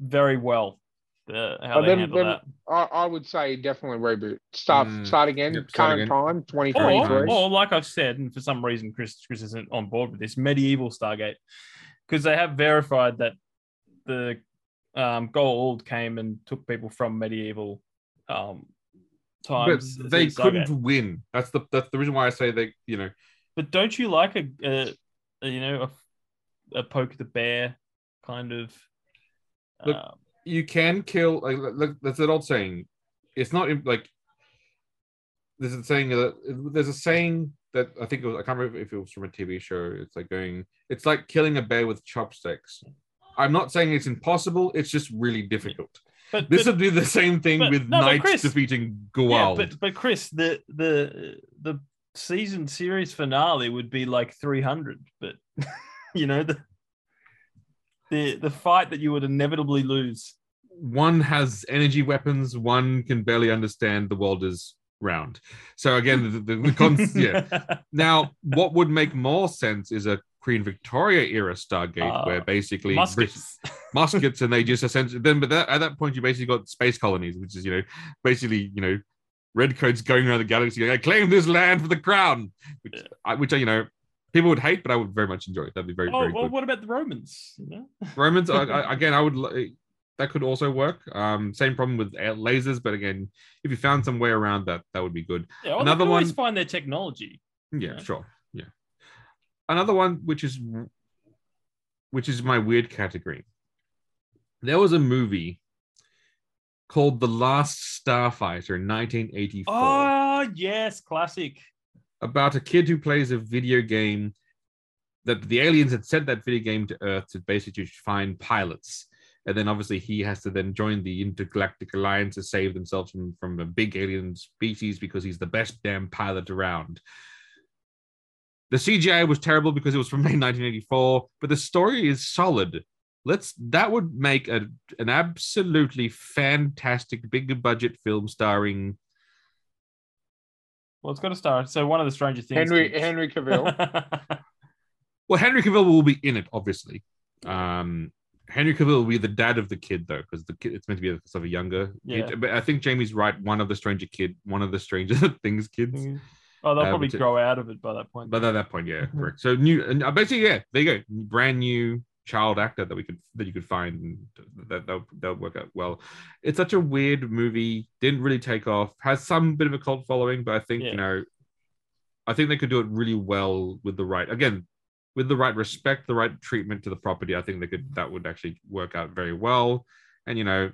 very well. The, how they then, handle then that. I, I would say definitely reboot. Start mm, start again, yep, start current again. Time, twenty twenty-three. Or, or like I've said, and for some reason Chris Chris isn't on board with this, medieval Stargate. Because they have verified that the um, Goa'uld came and took people from medieval um, times. But they couldn't Stargate. Win. That's the that's the reason why I say they, you know. But don't you like a, a, a you know a, a poke the bear kind of? Look, um, you can kill, like, like that's an old saying. It's not like there's a saying that there's a saying that I think it was, I can't remember if it was from a T V show. It's like going, it's like killing a bear with chopsticks. I'm not saying it's impossible. It's just really difficult. But this but, would be the same thing but, with no, knights Chris, defeating Goa'uld. Yeah, but but Chris, the the the season series finale would be like three hundred. But you know the. The the fight that you would inevitably lose. One has energy weapons. One can barely understand the world is round. So again, the, the, the cons. Yeah. Now, what would make more sense is a Queen Victoria era Stargate, uh, where basically muskets, Brit- muskets, and they just essentially then. But that, at that point, you basically got space colonies, which is you know basically you know redcoats going around the galaxy going, "I claim this land for the crown," which yeah. I, which I, you know. People would hate, but I would very much enjoy it. That'd be very, oh, very well, good. What about the Romans? You know? Romans, I, I, again, I would. That could also work. Um, same problem with lasers, but again, if you found some way around that, that would be good. Yeah, well, another they can one. Always find their technology. Yeah, you know? Sure. Yeah. Another one, which is, which is my weird category. There was a movie called The Last Starfighter in nineteen eighty-four. Oh yes, classic. About a kid who plays a video game that the aliens had sent that video game to Earth to basically find pilots. And then obviously he has to then join the Intergalactic Alliance to save themselves from, from a big alien species because he's the best damn pilot around. The C G I was terrible because it was from nineteen eighty-four, but the story is solid. Let's that would make a, an absolutely fantastic big budget film starring... Well, it's got to start. So one of the Stranger Things. Henry kids. Henry Cavill. Well, Henry Cavill will be in it, obviously. Um, Henry Cavill will be the dad of the kid, though, because the kid it's meant to be sort of a younger. Yeah. Kid. But I think Jamie's right. One of the Stranger kid, one of the Stranger Things kids. Oh, they'll uh, probably grow it, out of it by that point. By that, that point, yeah, correct. So new, and basically, yeah, there you go, brand new child actor that we could that you could find that that would work out well. It's such a weird movie, didn't really take off, has some bit of a cult following, but I think yeah. you know I think they could do it really well with the right again with the right respect, the right treatment to the property. I think they could that would actually work out very well. And you know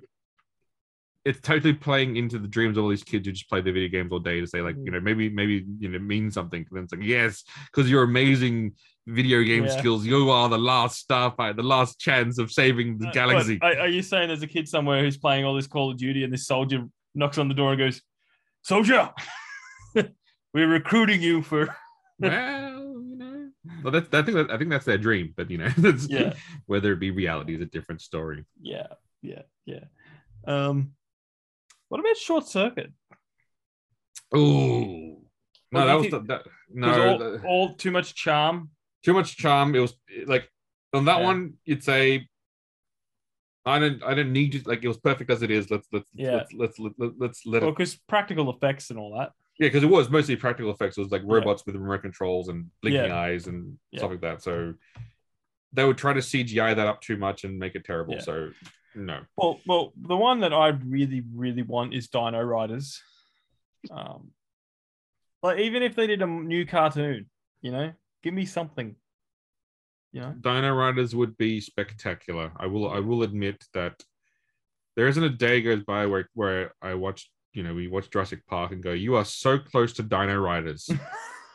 it's totally playing into the dreams of all these kids who just play their video games all day to say, like, you know, maybe, maybe, you know, it means something. And then it's like, yes, because your amazing video game yeah. skills, you are the last starfighter, the last chance of saving the uh, galaxy. What, are you saying there's a kid somewhere who's playing all this Call of Duty and this soldier knocks on the door and goes, "Soldier, we're recruiting you for..." Well, you know, well, that's, I, think that, I think that's their dream, but, you know, that's, yeah. whether it be reality is a different story. Yeah, yeah, yeah. Um... What about Short Circuit? Oh no, that was the, that, no all, the, all too much charm. Too much charm. It was like on that yeah. one, you'd say, "I don't, I don't need you." Like it was perfect as it is. Let's let's yeah. let's let's let, let, let's let well, it. Because practical effects and all that. Yeah, because it was mostly practical effects. It was like robots yeah. with remote controls and blinking yeah. eyes and yeah. stuff like that. So they would try to C G I that up too much and make it terrible. Yeah. So. No. Well, well, the one that I really, really want is Dino Riders. Um, like even if they did a new cartoon, you know, give me something. You know, Dino Riders would be spectacular. I will, I will admit that there isn't a day goes by where where I watch, you know, we watch Jurassic Park and go, "You are so close to Dino Riders."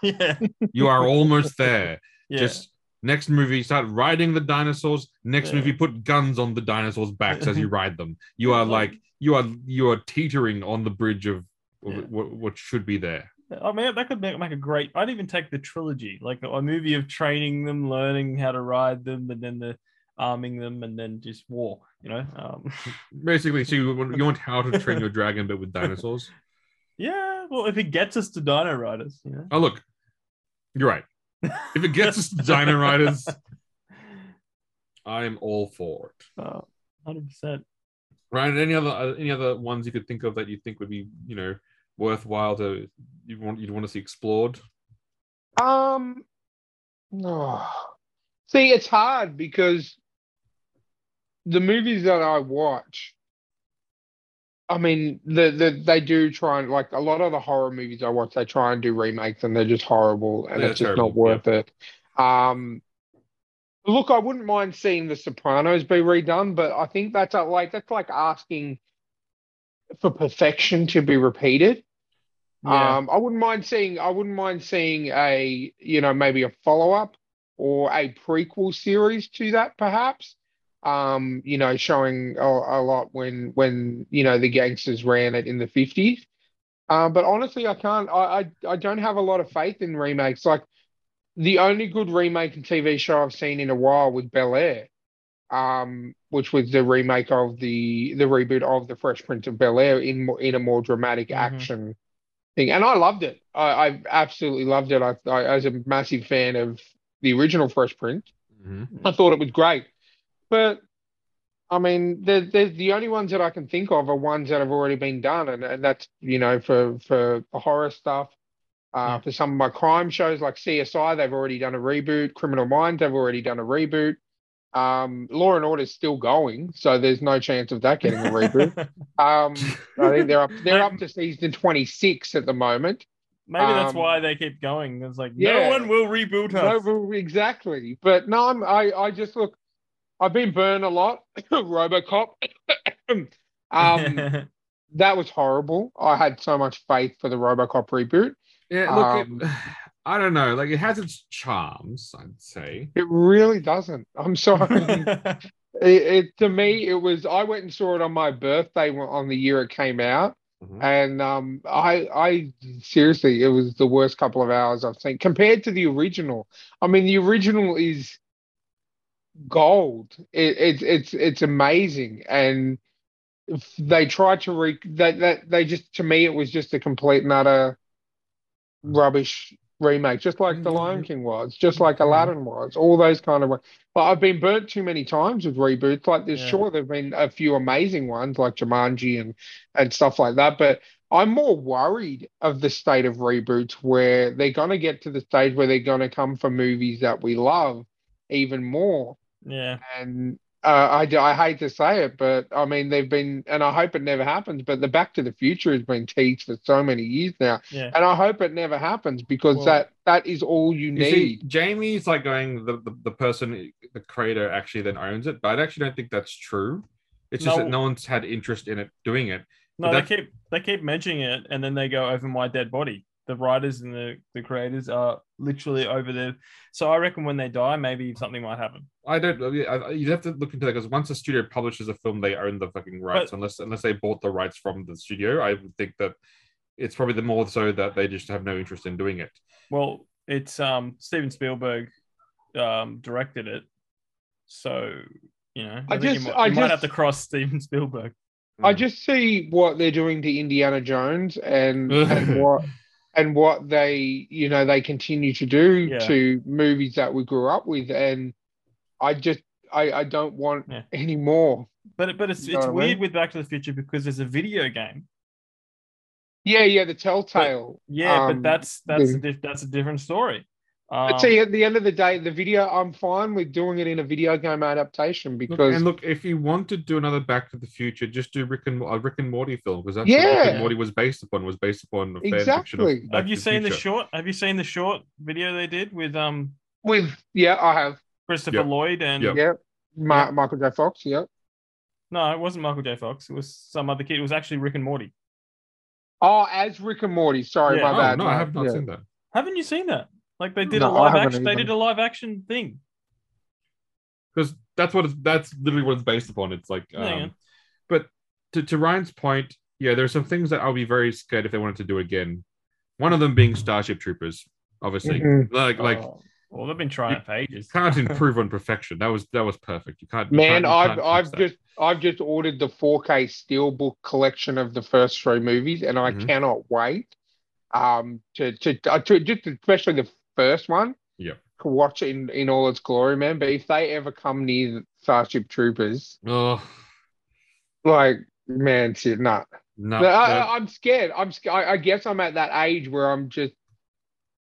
Yeah, you are almost there. Yeah. Just. Next movie, start riding the dinosaurs. Next yeah. movie, put guns on the dinosaurs' backs as you ride them. You are like you are you are teetering on the bridge of, of yeah. what, what should be there. I mean, that could make, make a great. I'd even take the trilogy, like a movie of training them, learning how to ride them, and then the arming them, and then just war. You know, um. basically. So you want, you want How to Train Your Dragon, but with dinosaurs. Yeah, well, if it gets us to Dino Riders, you know. Oh, look, you're right. If it gets us to Dino Riders, I'm all for it. Oh, one hundred percent. Ryan, any other any other ones you could think of that you think would be, you know, worthwhile to you want you'd want to see explored? Um, no. See, it's hard because the movies that I watch, I mean, the, the they do try and, like, a lot of the horror movies I watch, they try and do remakes and they're just horrible and yeah, it's just terrible. Not worth yeah. it. Um, look, I wouldn't mind seeing The Sopranos be redone, but I think that's a, like that's like asking for perfection to be repeated. Yeah. Um, I wouldn't mind seeing I wouldn't mind seeing a, you know, maybe a follow-up or a prequel series to that, perhaps. Um, you know, showing a, a lot when, when, you know, the gangsters ran it in the fifties. Um, but honestly, I can't, I, I, I don't have a lot of faith in remakes. Like the only good remake and T V show I've seen in a while was Bel Air, um, which was the remake of the, the reboot of the Fresh Prince of Bel Air in in a more dramatic mm-hmm. action thing. And I loved it. I, I absolutely loved it. I, I, I was a massive fan of the original Fresh Prince. Mm-hmm. I thought it was great. But, I mean, they're, they're the only ones that I can think of are ones that have already been done. And, and that's, you know, for, for the horror stuff, uh, yeah. for some of my crime shows like C S I, they've already done a reboot. Criminal Minds, they've already done a reboot. Um, Law and Order's still going, so there's no chance of that getting a reboot. um, I think they're up, they're up to season twenty-six at the moment. Maybe um, that's why they keep going. It's like, yeah, no one will reboot us. No, exactly. But, no, I'm, I, I just look. I've been burned a lot. Robocop. um, that was horrible. I had so much faith for the Robocop reboot. Yeah, look, um, it, I don't know. Like, it has its charms, I'd say. It really doesn't. I'm sorry. it, it to me, it was. I went and saw it on my birthday on the year it came out, mm-hmm. and um, I, I seriously, it was the worst couple of hours I've seen compared to the original. I mean, the original is gold. It, it it's it's amazing, and they tried to re that that they just to me it was just a complete and utter rubbish remake, just like the Lion King was, just like Aladdin was, all those kind of ones. But I've been burnt too many times with reboots like this. Yeah. Sure, there've been a few amazing ones like Jumanji and and stuff like that, but I'm more worried of the state of reboots where they're going to get to the stage where they're going to come for movies that we love even more. Yeah. And uh, I, I hate to say it, but I mean, they've been, and I hope it never happens, but the Back to the Future has been teased for so many years now. Yeah. And I hope it never happens because well, that, that is all you, you need. See, Jamie's like going, the, the, the person, the creator actually then owns it, but I actually don't think that's true. It's no, just that no one's had interest in it doing it. No, they keep, they keep mentioning it and then they go over my dead body. The writers and the, the creators are literally over there. So I reckon when they die, maybe something might happen. I don't know. You'd have to look into that because once a studio publishes a film, they own the fucking rights. But, unless unless they bought the rights from the studio, I would think that it's probably the more so that they just have no interest in doing it. Well, it's um, Steven Spielberg um, directed it. So, you know, I, I think just, you, might, I you just, might have to cross Steven Spielberg. I mm. just see what they're doing to Indiana Jones and, and what... And what they, you know, they continue to do yeah. to movies that we grew up with, and I just, I, I don't want yeah. any more. But but it's you know it's weird I mean? with Back to the Future because there's a video game. Yeah, yeah, the Telltale. But, yeah, um, but that's that's yeah. a diff, that's a different story. Um, but see, at the end of the day, the video, I'm fine with doing it in a video game adaptation because. Look, and look, if you want to do another Back to the Future, just do Rick and a Rick and Morty film because that's yeah. what Rick and Morty was based upon. Was based upon a exactly. fan fiction of have you the seen Future. the short? Have you seen the short video they did with um with yeah I have Christopher yep. Lloyd and yep. yeah Ma- Michael J. Fox. Yeah. No, it wasn't Michael J. Fox. It was some other kid. It was actually Rick and Morty. Oh, as Rick and Morty. Sorry, yeah. my oh, bad. No, I have not yeah. seen that. Haven't you seen that? Like they did no, a live action. Even. They did a live action thing. because that's what it's, that's literally what it's based upon. It's like, um, yeah, yeah. But to, to Ryan's point, yeah, there's some things that I'll be very scared if they wanted to do again. One of them being Starship Troopers, obviously. Mm-hmm. Like, oh. like. Well, they've been trying you, for ages. You can't improve on perfection. That was that was perfect. You can't. Man, you can't, you I've can't I've just that. I've just ordered the four K Steelbook collection of the first three movies, and I mm-hmm. cannot wait. Um, to to, to just especially the first one. Yeah. To watch it in, in all its glory, man. But if they ever come near Starship Troopers, oh, like man, shit, nah. No, no. I, I'm scared. I'm. I guess I'm at that age where I'm just.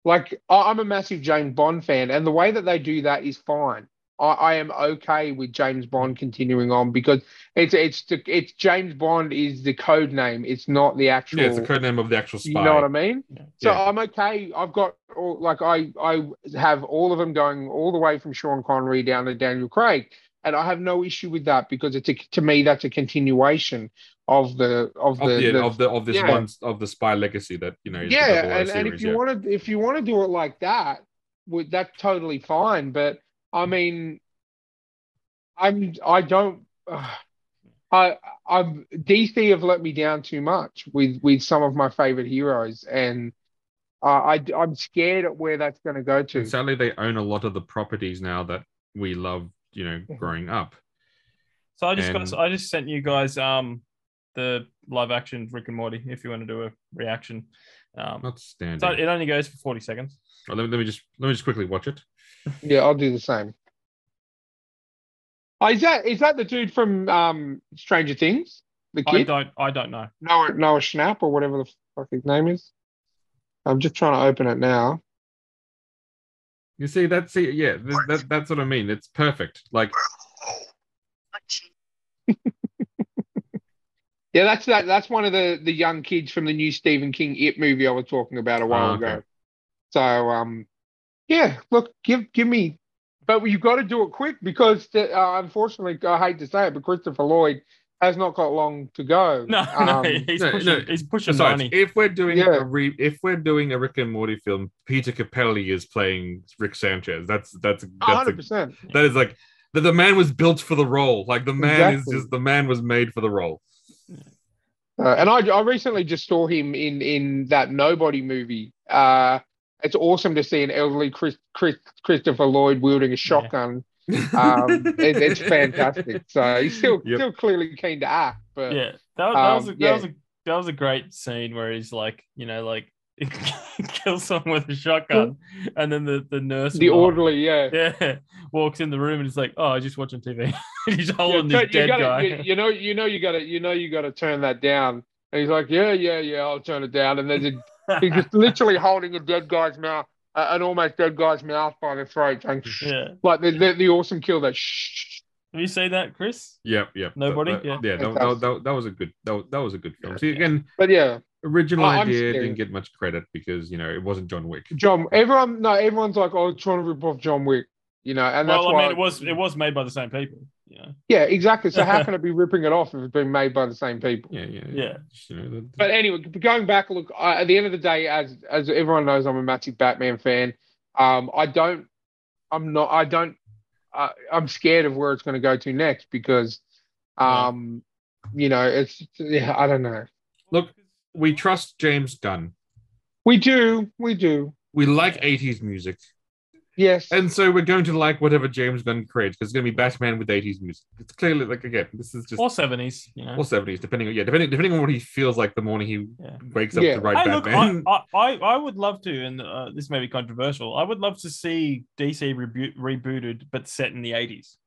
Like, I'm a massive James Bond fan, and the way that they do that is fine. I, I am okay with James Bond continuing on because it's it's the, it's James Bond is the code name. It's not the actual. Yeah, it's the code name of the actual spy. You know what I mean? Yeah. So yeah. I'm okay. I've got all, like I I have all of them going all the way from Sean Connery down to Daniel Craig, and I have no issue with that because it's a, to me that's a continuation of the of the of, the, the, of, the, of this yeah. one of the spy legacy that you know is yeah the and, series, and if you yeah. want to if you want to do it like that would that's totally fine, but I mean I'm I don't uh, I I'm D C have let me down too much with with some of my favorite heroes, and uh, I I'm scared at where that's going to go to. And sadly, they own a lot of the properties now that we loved, you know, growing up. So I just and... got so I just sent you guys um. the live action Rick and Morty, if you want to do a reaction. Um, Not standard. So it only goes for forty seconds. Well, let, me, let me just let me just quickly watch it. Yeah, I'll do the same. Oh, is that is that the dude from um, Stranger Things? The kid? I don't I don't know. Noah Noah Schnapp or whatever the fuck his name is. I'm just trying to open it now. You see that's see yeah that, that's what I mean. It's perfect. Like. Yeah, that's that. That's one of the, the young kids from the new Stephen King It movie I was talking about a while oh, okay. ago. So, um, yeah, look, give give me, but you've got to do it quick because the, uh, unfortunately, I hate to say it, but Christopher Lloyd has not got long to go. No, um, no, he's no, pushing, no, he's pushing money. If we're doing yeah. a re, if we're doing a Rick and Morty film, Peter Capaldi is playing Rick Sanchez. That's that's that's one hundred percent. A, that is like the, the man was built for the role. Like the man exactly. is just the man was made for the role. Uh, and I, I recently just saw him in, in that Nobody movie. Uh, it's awesome to see an elderly Chris, Chris, Christopher Lloyd wielding a shotgun. Yeah. Um, it, it's fantastic. So he's still yep. still clearly keen to act. But yeah, that, that um, was a, that yeah. was a that was a great scene where he's like, you know, like kills someone with a shotgun, and then the, the nurse, the walks, orderly, yeah, yeah, walks in the room and is like, "Oh, I was just watching T V." He's holding yeah, this dead gotta, guy. You, you know, you know, you got to, you know, you got to turn that down. And he's like, "Yeah, yeah, yeah, I'll turn it down." And then he's just literally holding a dead guy's mouth, uh, an almost dead guy's mouth by the throat, and yeah. like the, the the awesome kill that. Shh. Have you seen that, Chris? Yep, yep. Nobody. That, yeah, yeah. That, that, that, that was a good. That, that was a good film. See again, but yeah. Original oh, idea didn't get much credit because you know it wasn't John Wick. John, everyone, no, everyone's like, "Oh, trying to rip off John Wick," you know, and that's well, I why mean, it was it was made by the same people. Yeah, you know? Yeah, exactly. So how can it be ripping it off if it's been made by the same people? Yeah, yeah, yeah. You know, the... But anyway, going back, look, I, at the end of the day, as as everyone knows, I'm a massive Batman fan. Um, I don't, I'm not, I don't, uh, I'm scared of where it's going to go to next because, um, yeah. you know, it's yeah, I don't know. Look. We trust James Gunn. We do. We do. We like eighties music. Yes. And so we're going to like whatever James Gunn creates because it's going to be Batman with eighties music. It's clearly like, again, this is just... Or seventies. You know? Or seventies, depending on yeah, depending depending on what he feels like the morning he yeah. wakes up yeah. to write hey, Batman. Look, I, I, I would love to, and uh, this may be controversial, I would love to see D C rebo- rebooted but set in the eighties.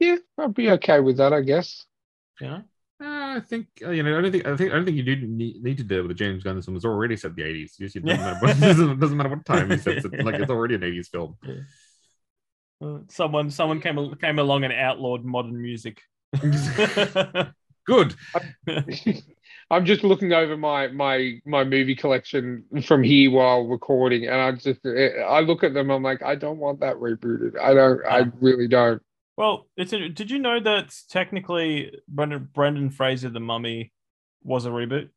Yeah, I'd be okay with that, I guess. Yeah. Uh, I think uh, you know. I don't think. I think. I don't think you do need, need to deal with James Gunn. This one was already set in the eighties. It doesn't, matter what, it doesn't matter what time he sets it. Like it's already an eighties film. Yeah. Uh, someone, someone came came along and outlawed modern music. Good. I, I'm just looking over my my my movie collection from here while recording, and I just I look at them. I'm like, I don't want that rebooted. I don't. I really don't. Well, it's a, did you know that technically Brendan, Brendan Fraser, The Mummy, was a reboot?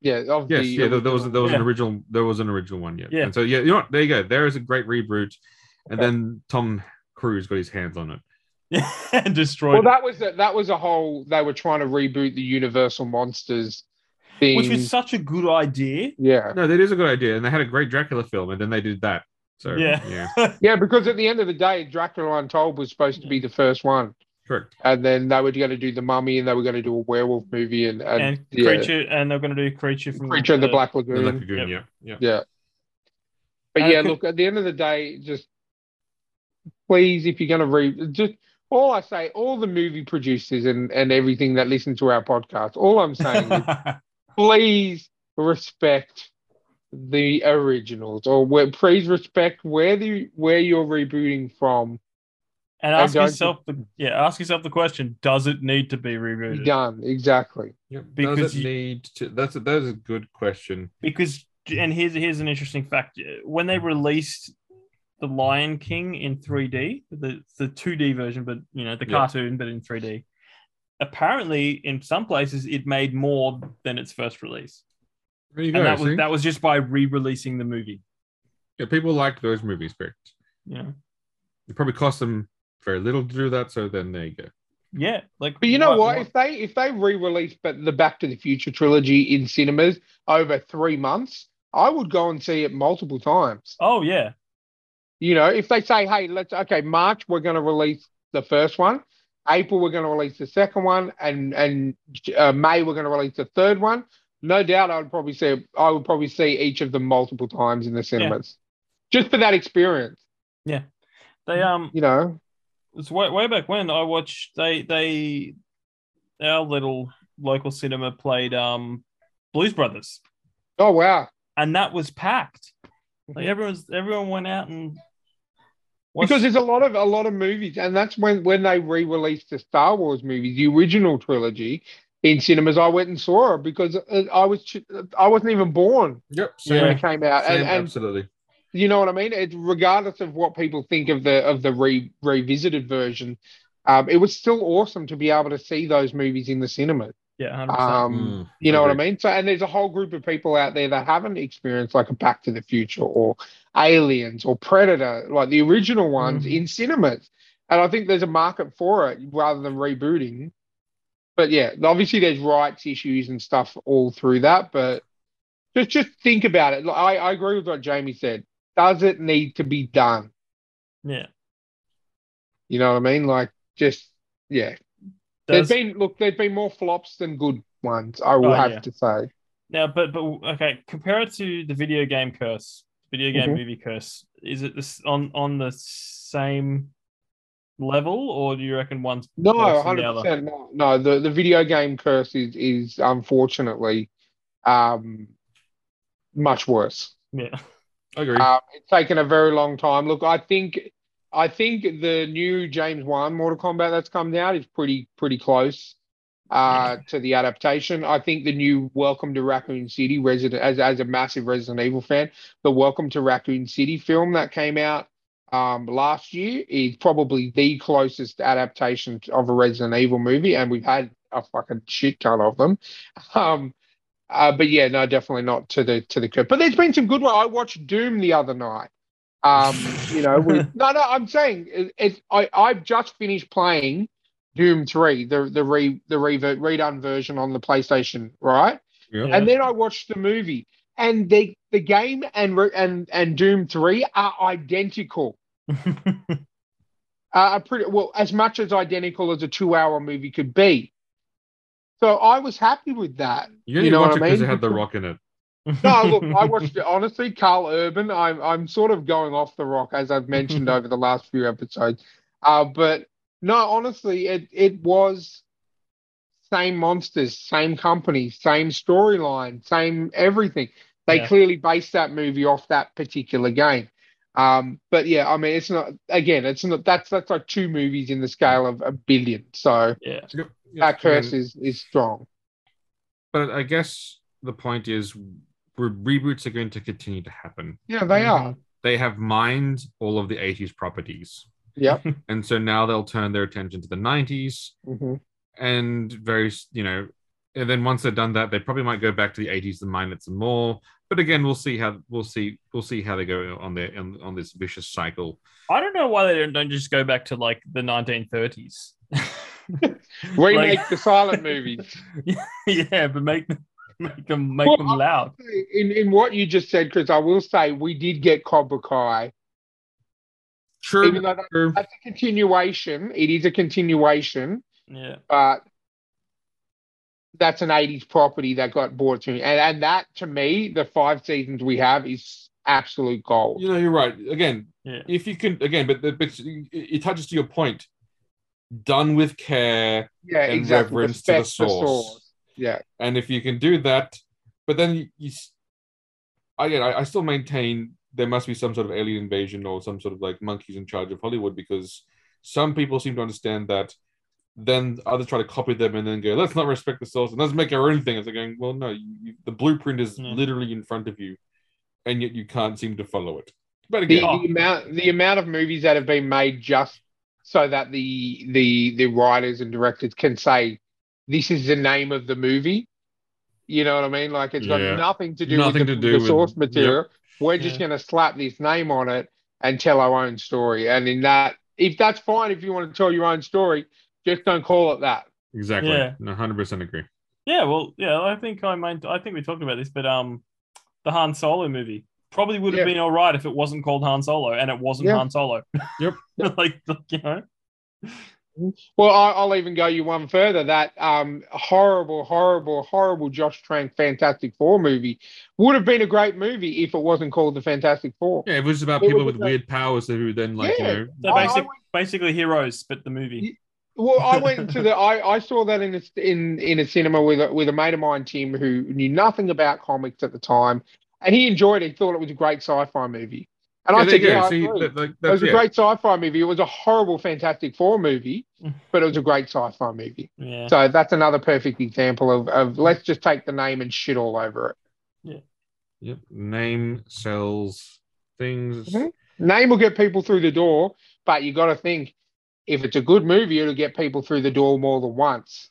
Yeah, of yes, the yeah. There, there was there was yeah. an original there was an original one, yeah. yeah. And so yeah, you know what? There you go. There is a great reboot, and okay. then Tom Crew's got his hands on it. Yeah, and destroyed. Well, that was a, that was a whole. They were trying to reboot the Universal Monsters thing, which was such a good idea. Yeah, no, that is a good idea, and they had a great Dracula film, and then they did that. So yeah, yeah, yeah, because at the end of the day, Dracula Untold was supposed to be the first one. Correct. And then they were going to do The Mummy, and they were going to do a werewolf movie, and and, and yeah. creature, and they're going to do creature from creature the, and the Black Lagoon. The Black Lagoon, yep. yeah, yeah, yeah. But and yeah, could, look, at the end of the day, just please, if you're going to re, just. All I say, all the movie producers and, and everything that listen to our podcast, all I'm saying is please respect the originals, or where, please respect where the where you're rebooting from. And ask and yourself the yeah, ask yourself the question: does it need to be rebooted? Done exactly. Yep. Because does it you, need to? That's a, that's a good question. Because and here's here's an interesting fact: when they released The Lion King in three D, the, the two D version, but you know, the yeah. cartoon, but in three D. Apparently, in some places, it made more than its first release. There you and go. That was, that was just by re-releasing the movie. Yeah, people like those movies, correct? Yeah. It probably cost them very little to do that, so then there you go. Yeah, like, but you know what? what? If they if they re-released but the Back to the Future trilogy in cinemas over three months, I would go and see it multiple times. Oh yeah. You know, if they say, hey, let's, okay, March, we're going to release the first one. April, we're going to release the second one. And and uh, May, we're going to release the third one. No doubt I would probably see, I would probably see each of them multiple times in the cinemas. Yeah. Just for that experience. Yeah. They, um, you know. It's way, way back when I watched, they, they, our little local cinema played um Blues Brothers. Oh, wow. And that was packed. Like everyone's, everyone went out and watched. Because there's a lot of a lot of movies, and that's when, when they re-released the Star Wars movies, the original trilogy, in cinemas. I went and saw it because I was I wasn't even born yep, same, when it came out, same, and, and absolutely, you know what I mean. It, regardless of what people think of the of the re, revisited version, um, it was still awesome to be able to see those movies in the cinema. Yeah, one hundred percent. Um, mm, you know agreed. What I mean? So, and there's a whole group of people out there that haven't experienced like a Back to the Future or Aliens or Predator, like the original ones mm. in cinemas. And I think there's a market for it rather than rebooting. But yeah, obviously there's rights issues and stuff all through that. But just, just think about it. I, I agree with what Jamie said. Does it need to be done? Yeah. You know what I mean? Like just, yeah. Does... There's been look. There's been more flops than good ones. I will oh, have yeah. to say. Now, but but okay. Compare it to the video game curse, video game mm-hmm. movie curse. Is it this on on the same level, or do you reckon one's no, one hundred percent no, no. The the video game curse is is unfortunately, um, much worse. Yeah, I agree. Um, it's taken a very long time. Look, I think. I think the new James Wan Mortal Kombat that's come out is pretty pretty close uh, to the adaptation. I think the new Welcome to Raccoon City, resident as as a massive Resident Evil fan, the Welcome to Raccoon City film that came out um, last year is probably the closest adaptation of a Resident Evil movie, and we've had a fucking shit ton of them. Um, uh, but yeah, no, definitely not to the to the curve. But there's been some good ones. I watched Doom the other night. Um, you know, with, no, no. I'm saying it, it, I I've just finished playing Doom three, the the re the revert redone version on the PlayStation, right? Yeah. And then I watched the movie, and the the game and and and Doom three are identical. uh, are pretty well as much as identical as a two hour movie could be. So I was happy with that. You, you know watch what it I mean? Because it had The Rock in it. No, look, I watched it. Honestly, Carl Urban, I'm, I'm sort of going off The Rock, as I've mentioned over the last few episodes. Uh, but no, honestly, it, it was same monsters, same company, same storyline, same everything. They yeah. clearly based that movie off that particular game. Um, but yeah, I mean, it's not, again, it's not, that's, that's like two movies in the scale of a billion. So yeah. that yeah. curse um, is, is strong. But I guess the point is, reboots are going to continue to happen. Yeah, they are. They have mined all of the eighties properties. Yeah. And so now they'll turn their attention to the nineties mm-hmm. and very, you know, and then once they've done that, they probably might go back to the eighties and mine it some more. But again, we'll see how we'll see we'll see how they go on their on, on this vicious cycle. I don't know why they don't, don't just go back to like the nineteen thirties. Remake like... the silent movies. Yeah, but make them make them make well, them loud. Say, in in what you just said, Chris, I will say we did get Cobra Kai. True. Even though True. That's a continuation. It is a continuation. Yeah. But that's an eighties property that got bought to me. And and that, to me, the five seasons we have is absolute gold. You know, you're right. Again, yeah. if you can, again, but, but it touches to your point. Done with care yeah, and exactly. reverence to the source. the source. Yeah. And if you can do that, but then you, you again, I, I still maintain there must be some sort of alien invasion or some sort of like monkeys in charge of Hollywood, because some people seem to understand that. Then others try to copy them and then go, let's not respect the source and let's make our own thing. It's like going, well, no, you, the blueprint is mm. literally in front of you, and yet you can't seem to follow it. But again, the, oh. the amount the amount of movies that have been made just so that the the the writers and directors can say, this is the name of the movie. You know what I mean? Like it's got yeah. nothing to do nothing with the, to do the with, source material. Yep. We're yeah. just going to slap this name on it and tell our own story. And in that, if that's fine, if you want to tell your own story. Just don't call it that. Exactly. Yeah. one hundred percent agree. Yeah, well, yeah, I think I meant, I think we talked about this, but um, the Han Solo movie probably would have yeah. been all right if it wasn't called Han Solo, and it wasn't yeah. Han Solo. Yep. like, like, you know. Well, I'll even go you one further. That um, horrible, horrible, horrible Josh Trank Fantastic Four movie would have been a great movie if it wasn't called the Fantastic Four. Yeah, it was about it people was with like, weird powers who then, like, yeah. you know. So basic, I, I went, basically heroes, but the movie. Yeah. Well, I went to the. I, I saw that in a, in in a cinema with a, with a mate of mine, Tim, who knew nothing about comics at the time, and he enjoyed it. Thought it was a great sci-fi movie, and yeah, I said, "Yeah, See, that, that, it was yeah. a great sci-fi movie. It was a horrible Fantastic Four movie, but it was a great sci-fi movie." Yeah. So that's another perfect example of of let's just take the name and shit all over it. Yeah. Yep. Name sells things. Mm-hmm. Name will get people through the door, but you got to think. If it's a good movie, it'll get people through the door more than once.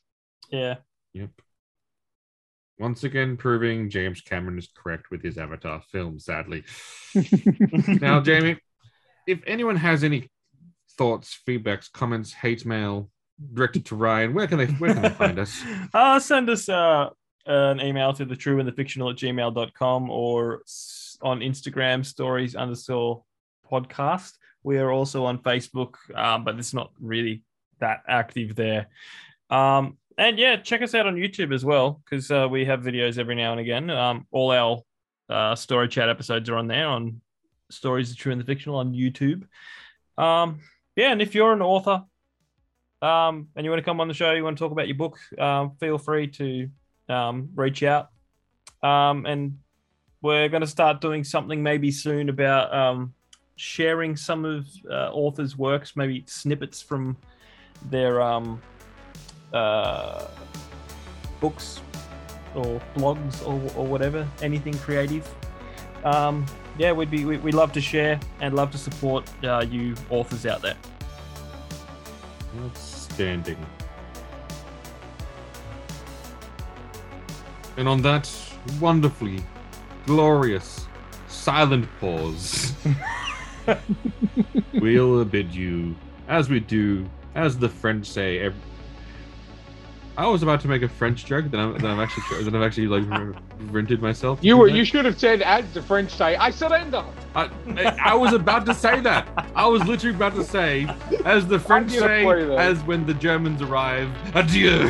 Yeah. Yep. Once again, proving James Cameron is correct with his Avatar film, sadly. Now, Jamie, if anyone has any thoughts, feedbacks, comments, hate mail directed to Ryan, where can they, where can they find us? Uh, send us uh, an email to the true and the fictional at gmail dot com or on Instagram stories underscore podcast. We are also on Facebook, um, but it's not really that active there. Um, and yeah, check us out on YouTube as well, because uh, we have videos every now and again. Um, all our uh, story chat episodes are on there on Stories of True and the Fictional on YouTube. Um, yeah, and if you're an author um, and you want to come on the show, you want to talk about your book, um, feel free to um, reach out. Um, and we're going to start doing something maybe soon about... Um, sharing some of uh, authors' works, maybe snippets from their um, uh, books or blogs or, or whatever, anything creative. Um, yeah, we'd be we, we'd love to share and love to support uh, you authors out there. Outstanding. And on that wonderfully glorious silent pause. We'll bid you, as we do, as the French say. Every... I was about to make a French joke, then I'm, then I'm actually, then I've actually like rented myself. You were, you should have said, as the French say, I surrender. I, I was about to say that. I was literally about to say, as the French say, as when the Germans arrive, adieu.